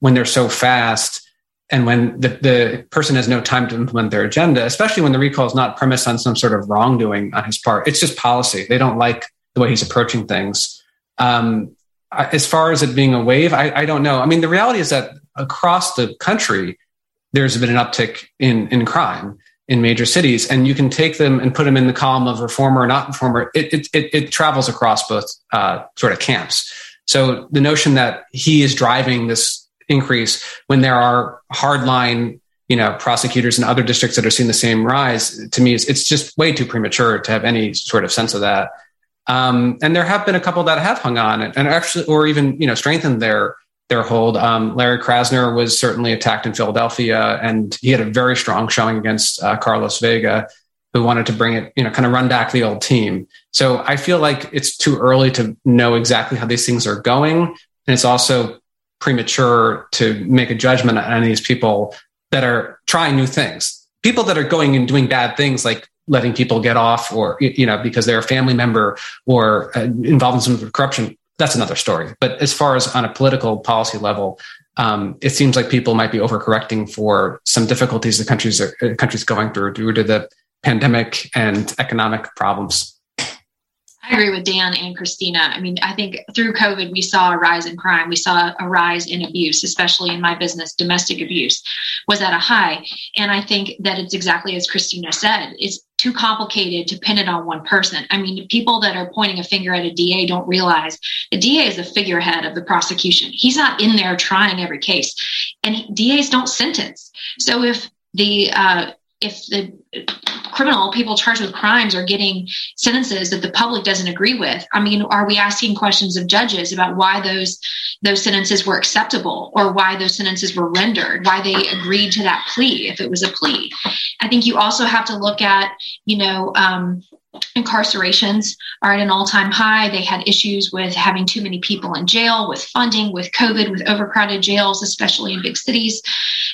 when they're so fast and when the, the person has no time to implement their agenda, especially when the recall is not premised on some sort of wrongdoing on his part. It's just policy. They don't like the way he's approaching things. Um, as far as it being a wave, I, I don't know. I mean, the reality is that across the country, there's been an uptick in, in crime in major cities, and you can take them and put them in the column of reformer or not reformer. It it it, it travels across both uh, sort of camps. So the notion that he is driving this increase when there are hardline, you know, prosecutors in other districts that are seeing the same rise, to me, is it's just way too premature to have any sort of sense of that. Um, and there have been a couple that have hung on and, and actually, or even, you know, strengthened their their hold. Um, Larry Krasner was certainly attacked in Philadelphia, and he had a very strong showing against uh, Carlos Vega, who wanted to bring it, you know, kind of run back the old team. So I feel like it's too early to know exactly how these things are going. And it's also premature to make a judgment on any of these people that are trying new things. People that are going and doing bad things, like letting people get off or, you know, because they're a family member or uh, involved in some corruption, that's another story. But as far as on a political policy level, um, it seems like people might be overcorrecting for some difficulties the country's uh, country's going through due to the pandemic and economic problems. I agree with Dan and Christina. I mean, I think through COVID, we saw a rise in crime. We saw a rise in abuse, especially in my business. Domestic abuse was at a high. And I think that it's exactly as Christina said, it's too complicated to pin it on one person. I mean, people that are pointing a finger at a D A don't realize the D A is a figurehead of the prosecution. He's not in there trying every case. And D As don't sentence. So if the, uh, if the criminal people charged with crimes are getting sentences that the public doesn't agree with, I mean, are we asking questions of judges about why those those sentences were acceptable or why those sentences were rendered, why they agreed to that plea, if it was a plea? I think you also have to look at, you know, um, Incarcerations are at an all-time high. They had issues with having too many people in jail, with funding, with COVID, with overcrowded jails, especially in big cities.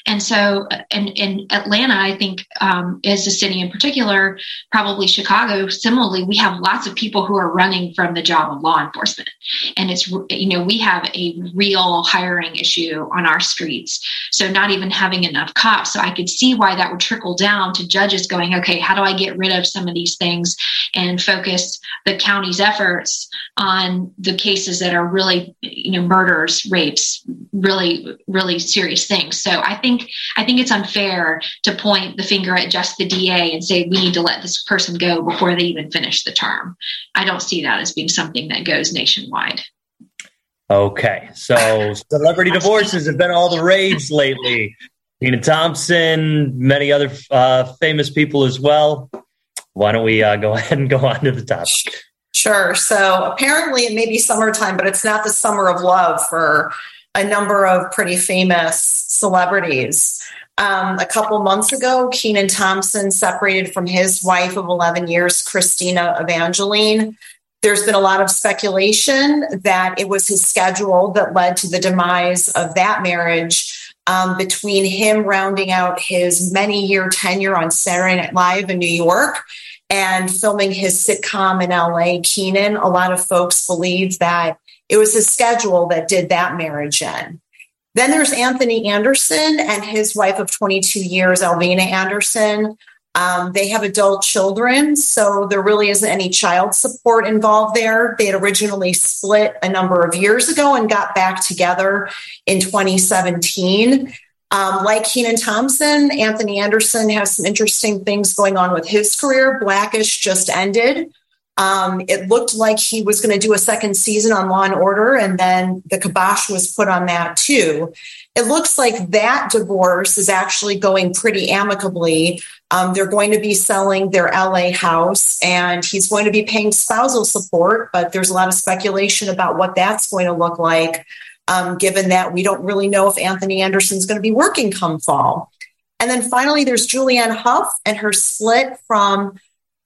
And so in, in Atlanta, I think, um, as a city in particular, probably Chicago, similarly, we have lots of people who are running from the job of law enforcement. And it's, you know, we have a real hiring issue on our streets. So not even having enough cops. So I could see why that would trickle down to judges going, okay, how do I get rid of some of these things and focus the county's efforts on the cases that are really, you know, murders, rapes, really, really serious things. So I think I think it's unfair to point the finger at just the D A and say, we need to let this person go before they even finish the term. I don't see that as being something that goes nationwide. Okay, so celebrity divorces have been all the rage lately. Tina Thompson, many other uh, famous people as well. Why don't we uh, go ahead and go on to the topic? Sure. So apparently it may be summertime, but it's not the summer of love for a number of pretty famous celebrities. Um, a couple months ago, Kenan Thompson separated from his wife of eleven years, Christina Evangeline. There's been a lot of speculation that it was his schedule that led to the demise of that marriage. Um, between him rounding out his many-year tenure on Saturday Night Live in New York and filming his sitcom in L A, Kenan, a lot of folks believe that it was his schedule that did that marriage in. Then there's Anthony Anderson and his wife of twenty-two years, Alvina Anderson. Um, they have adult children, so there really isn't any child support involved there. They had originally split a number of years ago and got back together in twenty seventeen. Um, like Kenan Thompson, Anthony Anderson has some interesting things going on with his career. Blackish just ended. Um, it looked like he was going to do a second season on Law and Order, and then the kibosh was put on that too. It looks like that divorce is actually going pretty amicably. Um, they're going to be selling their L A house, and he's going to be paying spousal support, but there's a lot of speculation about what that's going to look like, um, given that we don't really know if Anthony Anderson's going to be working come fall. And then finally, there's Julianne Hough and her split from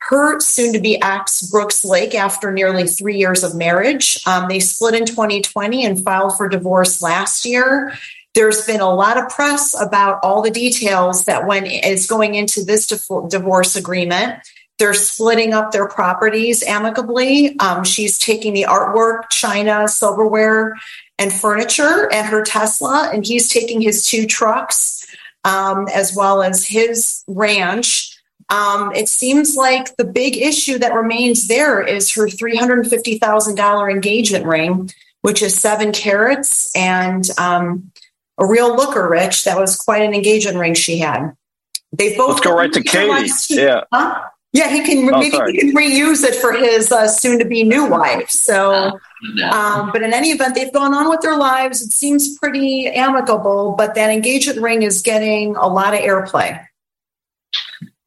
her soon-to-be ex, Brooks Lake, after nearly three years of marriage. Um, they split in twenty twenty and filed for divorce last year. There's been a lot of press about all the details that when is going into this divorce agreement. They're splitting up their properties amicably. Um, she's taking the artwork, china, silverware, and furniture, and her Tesla, and he's taking his two trucks um, as well as his ranch. Um, it seems like the big issue that remains there is her three hundred fifty thousand dollars engagement ring, which is seven carats and um, a real looker, Rich. That was quite an engagement ring she had. They both Let's go right to Katie. Yeah. Huh? Yeah, he can oh, maybe sorry. he can reuse it for his uh, soon-to-be new wife. So, um, but in any event, they've gone on with their lives. It seems pretty amicable, but that engagement ring is getting a lot of airplay.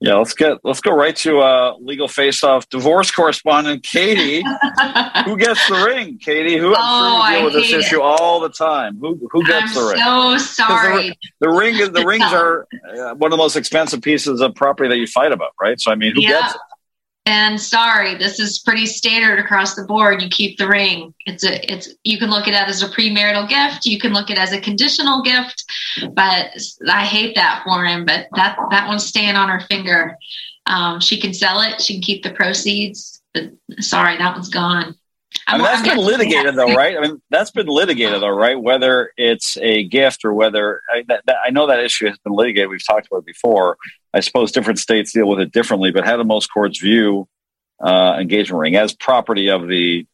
Yeah, let's get let's go right to uh, Legal Face-Off divorce correspondent Katie. Who gets the ring, Katie? Who I'm sure you deal with this issue all the time. Who who gets the ring? I'm so sorry. The, the ring is the rings are uh, one of the most expensive pieces of property that you fight about, right? So I mean, who gets it? And sorry, this is pretty standard across the board. You keep the ring. It's a, it's, you can look at it as a premarital gift. You can look at it as a conditional gift, but I hate that for him, but that, that one's staying on her finger. Um, she can sell it. She can keep the proceeds, but sorry, that one's gone. I mean, that's been litigated though, right? I mean, that's been litigated though, right? Whether it's a gift or whether I, that, that, I know that issue has been litigated. We've talked about it before. I suppose different states deal with it differently, but how do most courts view uh, engagement ring as property of the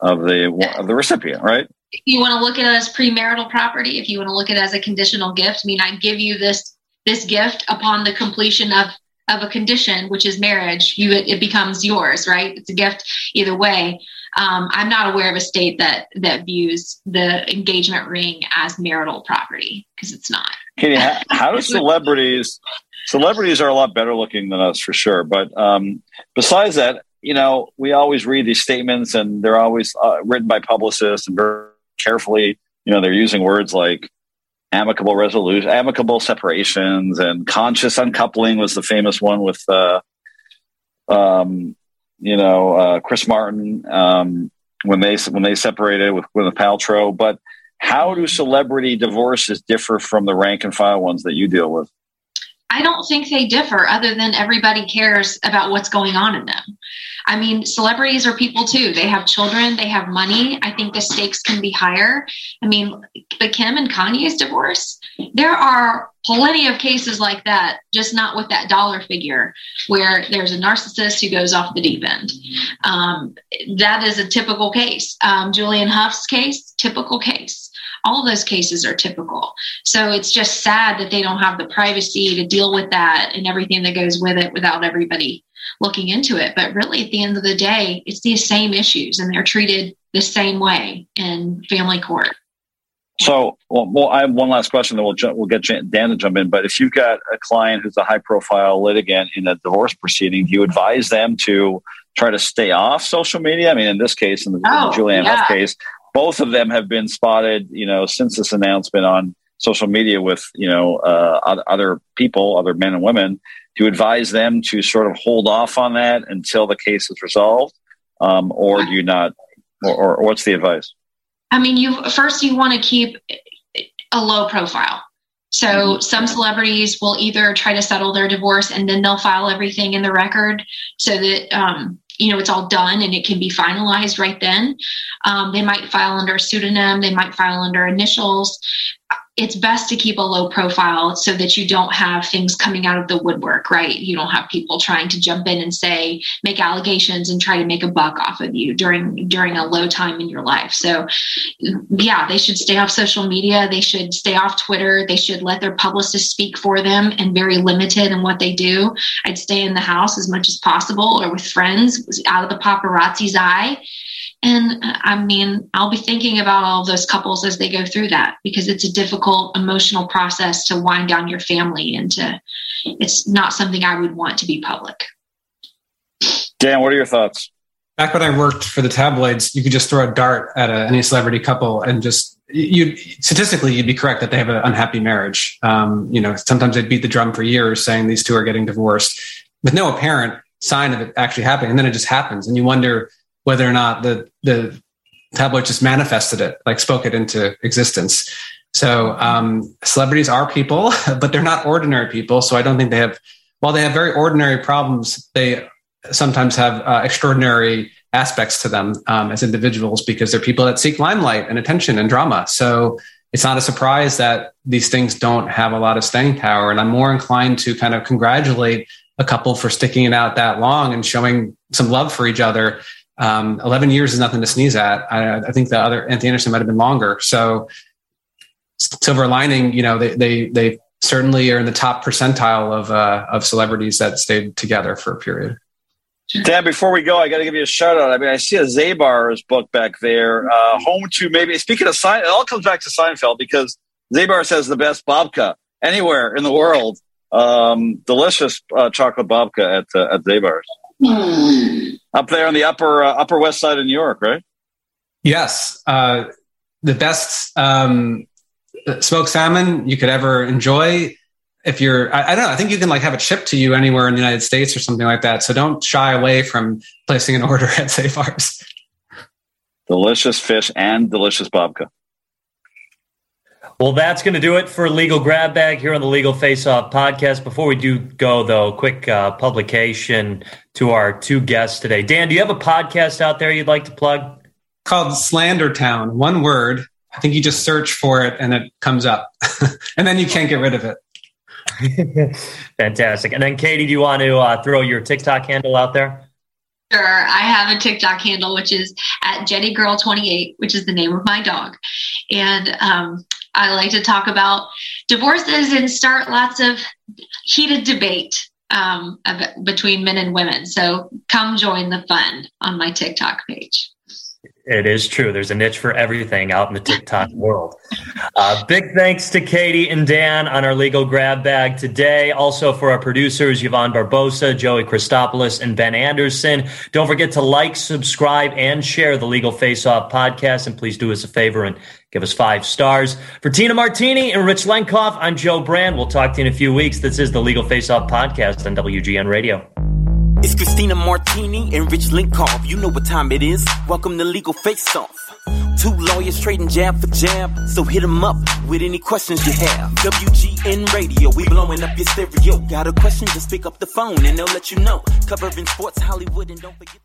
of the of the recipient, right? If you want to look at it as premarital property, if you want to look at it as a conditional gift, I mean, I give you this this gift upon the completion of. of a condition, which is marriage, you, it becomes yours, right? It's a gift either way. Um, I'm not aware of a state that, that views the engagement ring as marital property because it's not. Katie, how, how do celebrities, celebrities are a lot better looking than us for sure. But um, besides that, you know, we always read these statements and they're always uh, written by publicists and very carefully, you know, they're using words like, amicable resolution, amicable separations, and conscious uncoupling was the famous one with uh, um, you know, uh, Chris Martin, um, when they when they separated with with a Paltrow. But how do celebrity divorces differ from the rank and file ones that you deal with? I don't think they differ, other than everybody cares about what's going on in them. I mean, celebrities are people too. They have children, they have money. I think the stakes can be higher. I mean, the Kim and Kanye's divorce, there are plenty of cases like that, just not with that dollar figure, where there's a narcissist who goes off the deep end. Um, that is a typical case. Um, Julian Hough's case, typical case. All those cases are typical. So it's just sad that they don't have the privacy to deal with that and everything that goes with it without everybody looking into it. But really, at the end of the day, it's the same issues, and they're treated the same way in family court. So, well, well I have one last question, then we'll, ju- we'll get Dan to jump in. But if you've got a client who's a high-profile litigant in a divorce proceeding, do you advise them to try to stay off social media? I mean, in this case, in the, oh, the Julianne yeah. Huff case, both of them have been spotted, you know, since this announcement on social media with, you know, uh, other people, other men and women. Do you advise them to sort of hold off on that until the case is resolved? Um, or do you not, or, or what's the advice? I mean, you first, you want to keep a low profile. So some celebrities will either try to settle their divorce and then they'll file everything in the record so that, um, you know, it's all done and it can be finalized right then. Um, they might file under a pseudonym. They might file under initials. It's best to keep a low profile so that you don't have things coming out of the woodwork, right? You don't have people trying to jump in and say, make allegations and try to make a buck off of you during, during a low time in your life. So yeah, they should stay off social media. They should stay off Twitter. They should let their publicist speak for them and very limited in what they do. I'd stay in the house as much as possible or with friends out of the paparazzi's eye. And I mean, I'll be thinking about all of those couples as they go through that, because it's a difficult emotional process to wind down your family, and to, it's not something I would want to be public. Dan, what are your thoughts? Back when I worked for the tabloids, you could just throw a dart at a, any celebrity couple and just, you statistically, you'd be correct that they have an unhappy marriage. Um, you know, sometimes they'd beat the drum for years saying these two are getting divorced with no apparent sign of it actually happening. And then it just happens. And you wonder whether or not the, the tabloid just manifested it, like spoke it into existence. So um, celebrities are people, but they're not ordinary people. So I don't think they have, while they have very ordinary problems, they sometimes have uh, extraordinary aspects to them um, as individuals, because they're people that seek limelight and attention and drama. So it's not a surprise that these things don't have a lot of staying power. And I'm more inclined to kind of congratulate a couple for sticking it out that long and showing some love for each other. Um, eleven years is nothing to sneeze at. I, I think the other Anthony Anderson might've been longer. So silver lining, you know, they, they, they certainly are in the top percentile of, uh, of celebrities that stayed together for a period. Dan, before we go, I got to give you a shout out. I mean, I see a Zabar's book back there, uh, home to maybe speaking of Seinfeld, it all comes back to Seinfeld, because Zabar says the best babka anywhere in the world. Um, delicious, uh, chocolate babka at, uh, at Zabar's. Mm. Up there on the upper uh, upper west side of New York, right? Yes, uh, the best um, smoked salmon you could ever enjoy. If you're, I, I don't know, I think you can like have it shipped to you anywhere in the United States or something like that. So don't shy away from placing an order at Zabar's. Delicious fish and delicious babka. Well, that's going to do it for Legal Grab Bag here on the Legal Face-Off podcast. Before we do go, though, quick uh, publication to our two guests today. Dan, do you have a podcast out there you'd like to plug? Called Slander Town. One word. I think you just search for it and it comes up. And then you can't get rid of it. Fantastic. And then, Katie, do you want to uh, throw your TikTok handle out there? Sure. I have a TikTok handle, which is at Jenny Girl twenty-eight, which is the name of my dog. And um, I like to talk about divorces and start lots of heated debate um, between men and women. So come join the fun on my TikTok page. It is true. There's a niche for everything out in the TikTok world. Uh, big thanks to Katie and Dan on our Legal Grab Bag today. Also for our producers, Yvonne Barbosa, Joey Christopoulos, and Ben Anderson. Don't forget to like, subscribe, and share the Legal Face-Off podcast. And please do us a favor and give us five stars. For Tina Martini and Rich Lenkov, I'm Joe Brand. We'll talk to you in a few weeks. This is the Legal Face-Off podcast on W G N Radio. It's Christina Martini and Rich Lenkov. You know what time it is. Welcome to Legal Face Off. Two lawyers trading jab for jab. So hit them up with any questions you have. W G N Radio, we blowing up your stereo. Got a question, just pick up the phone and they'll let you know. Covering sports, Hollywood, and don't forget...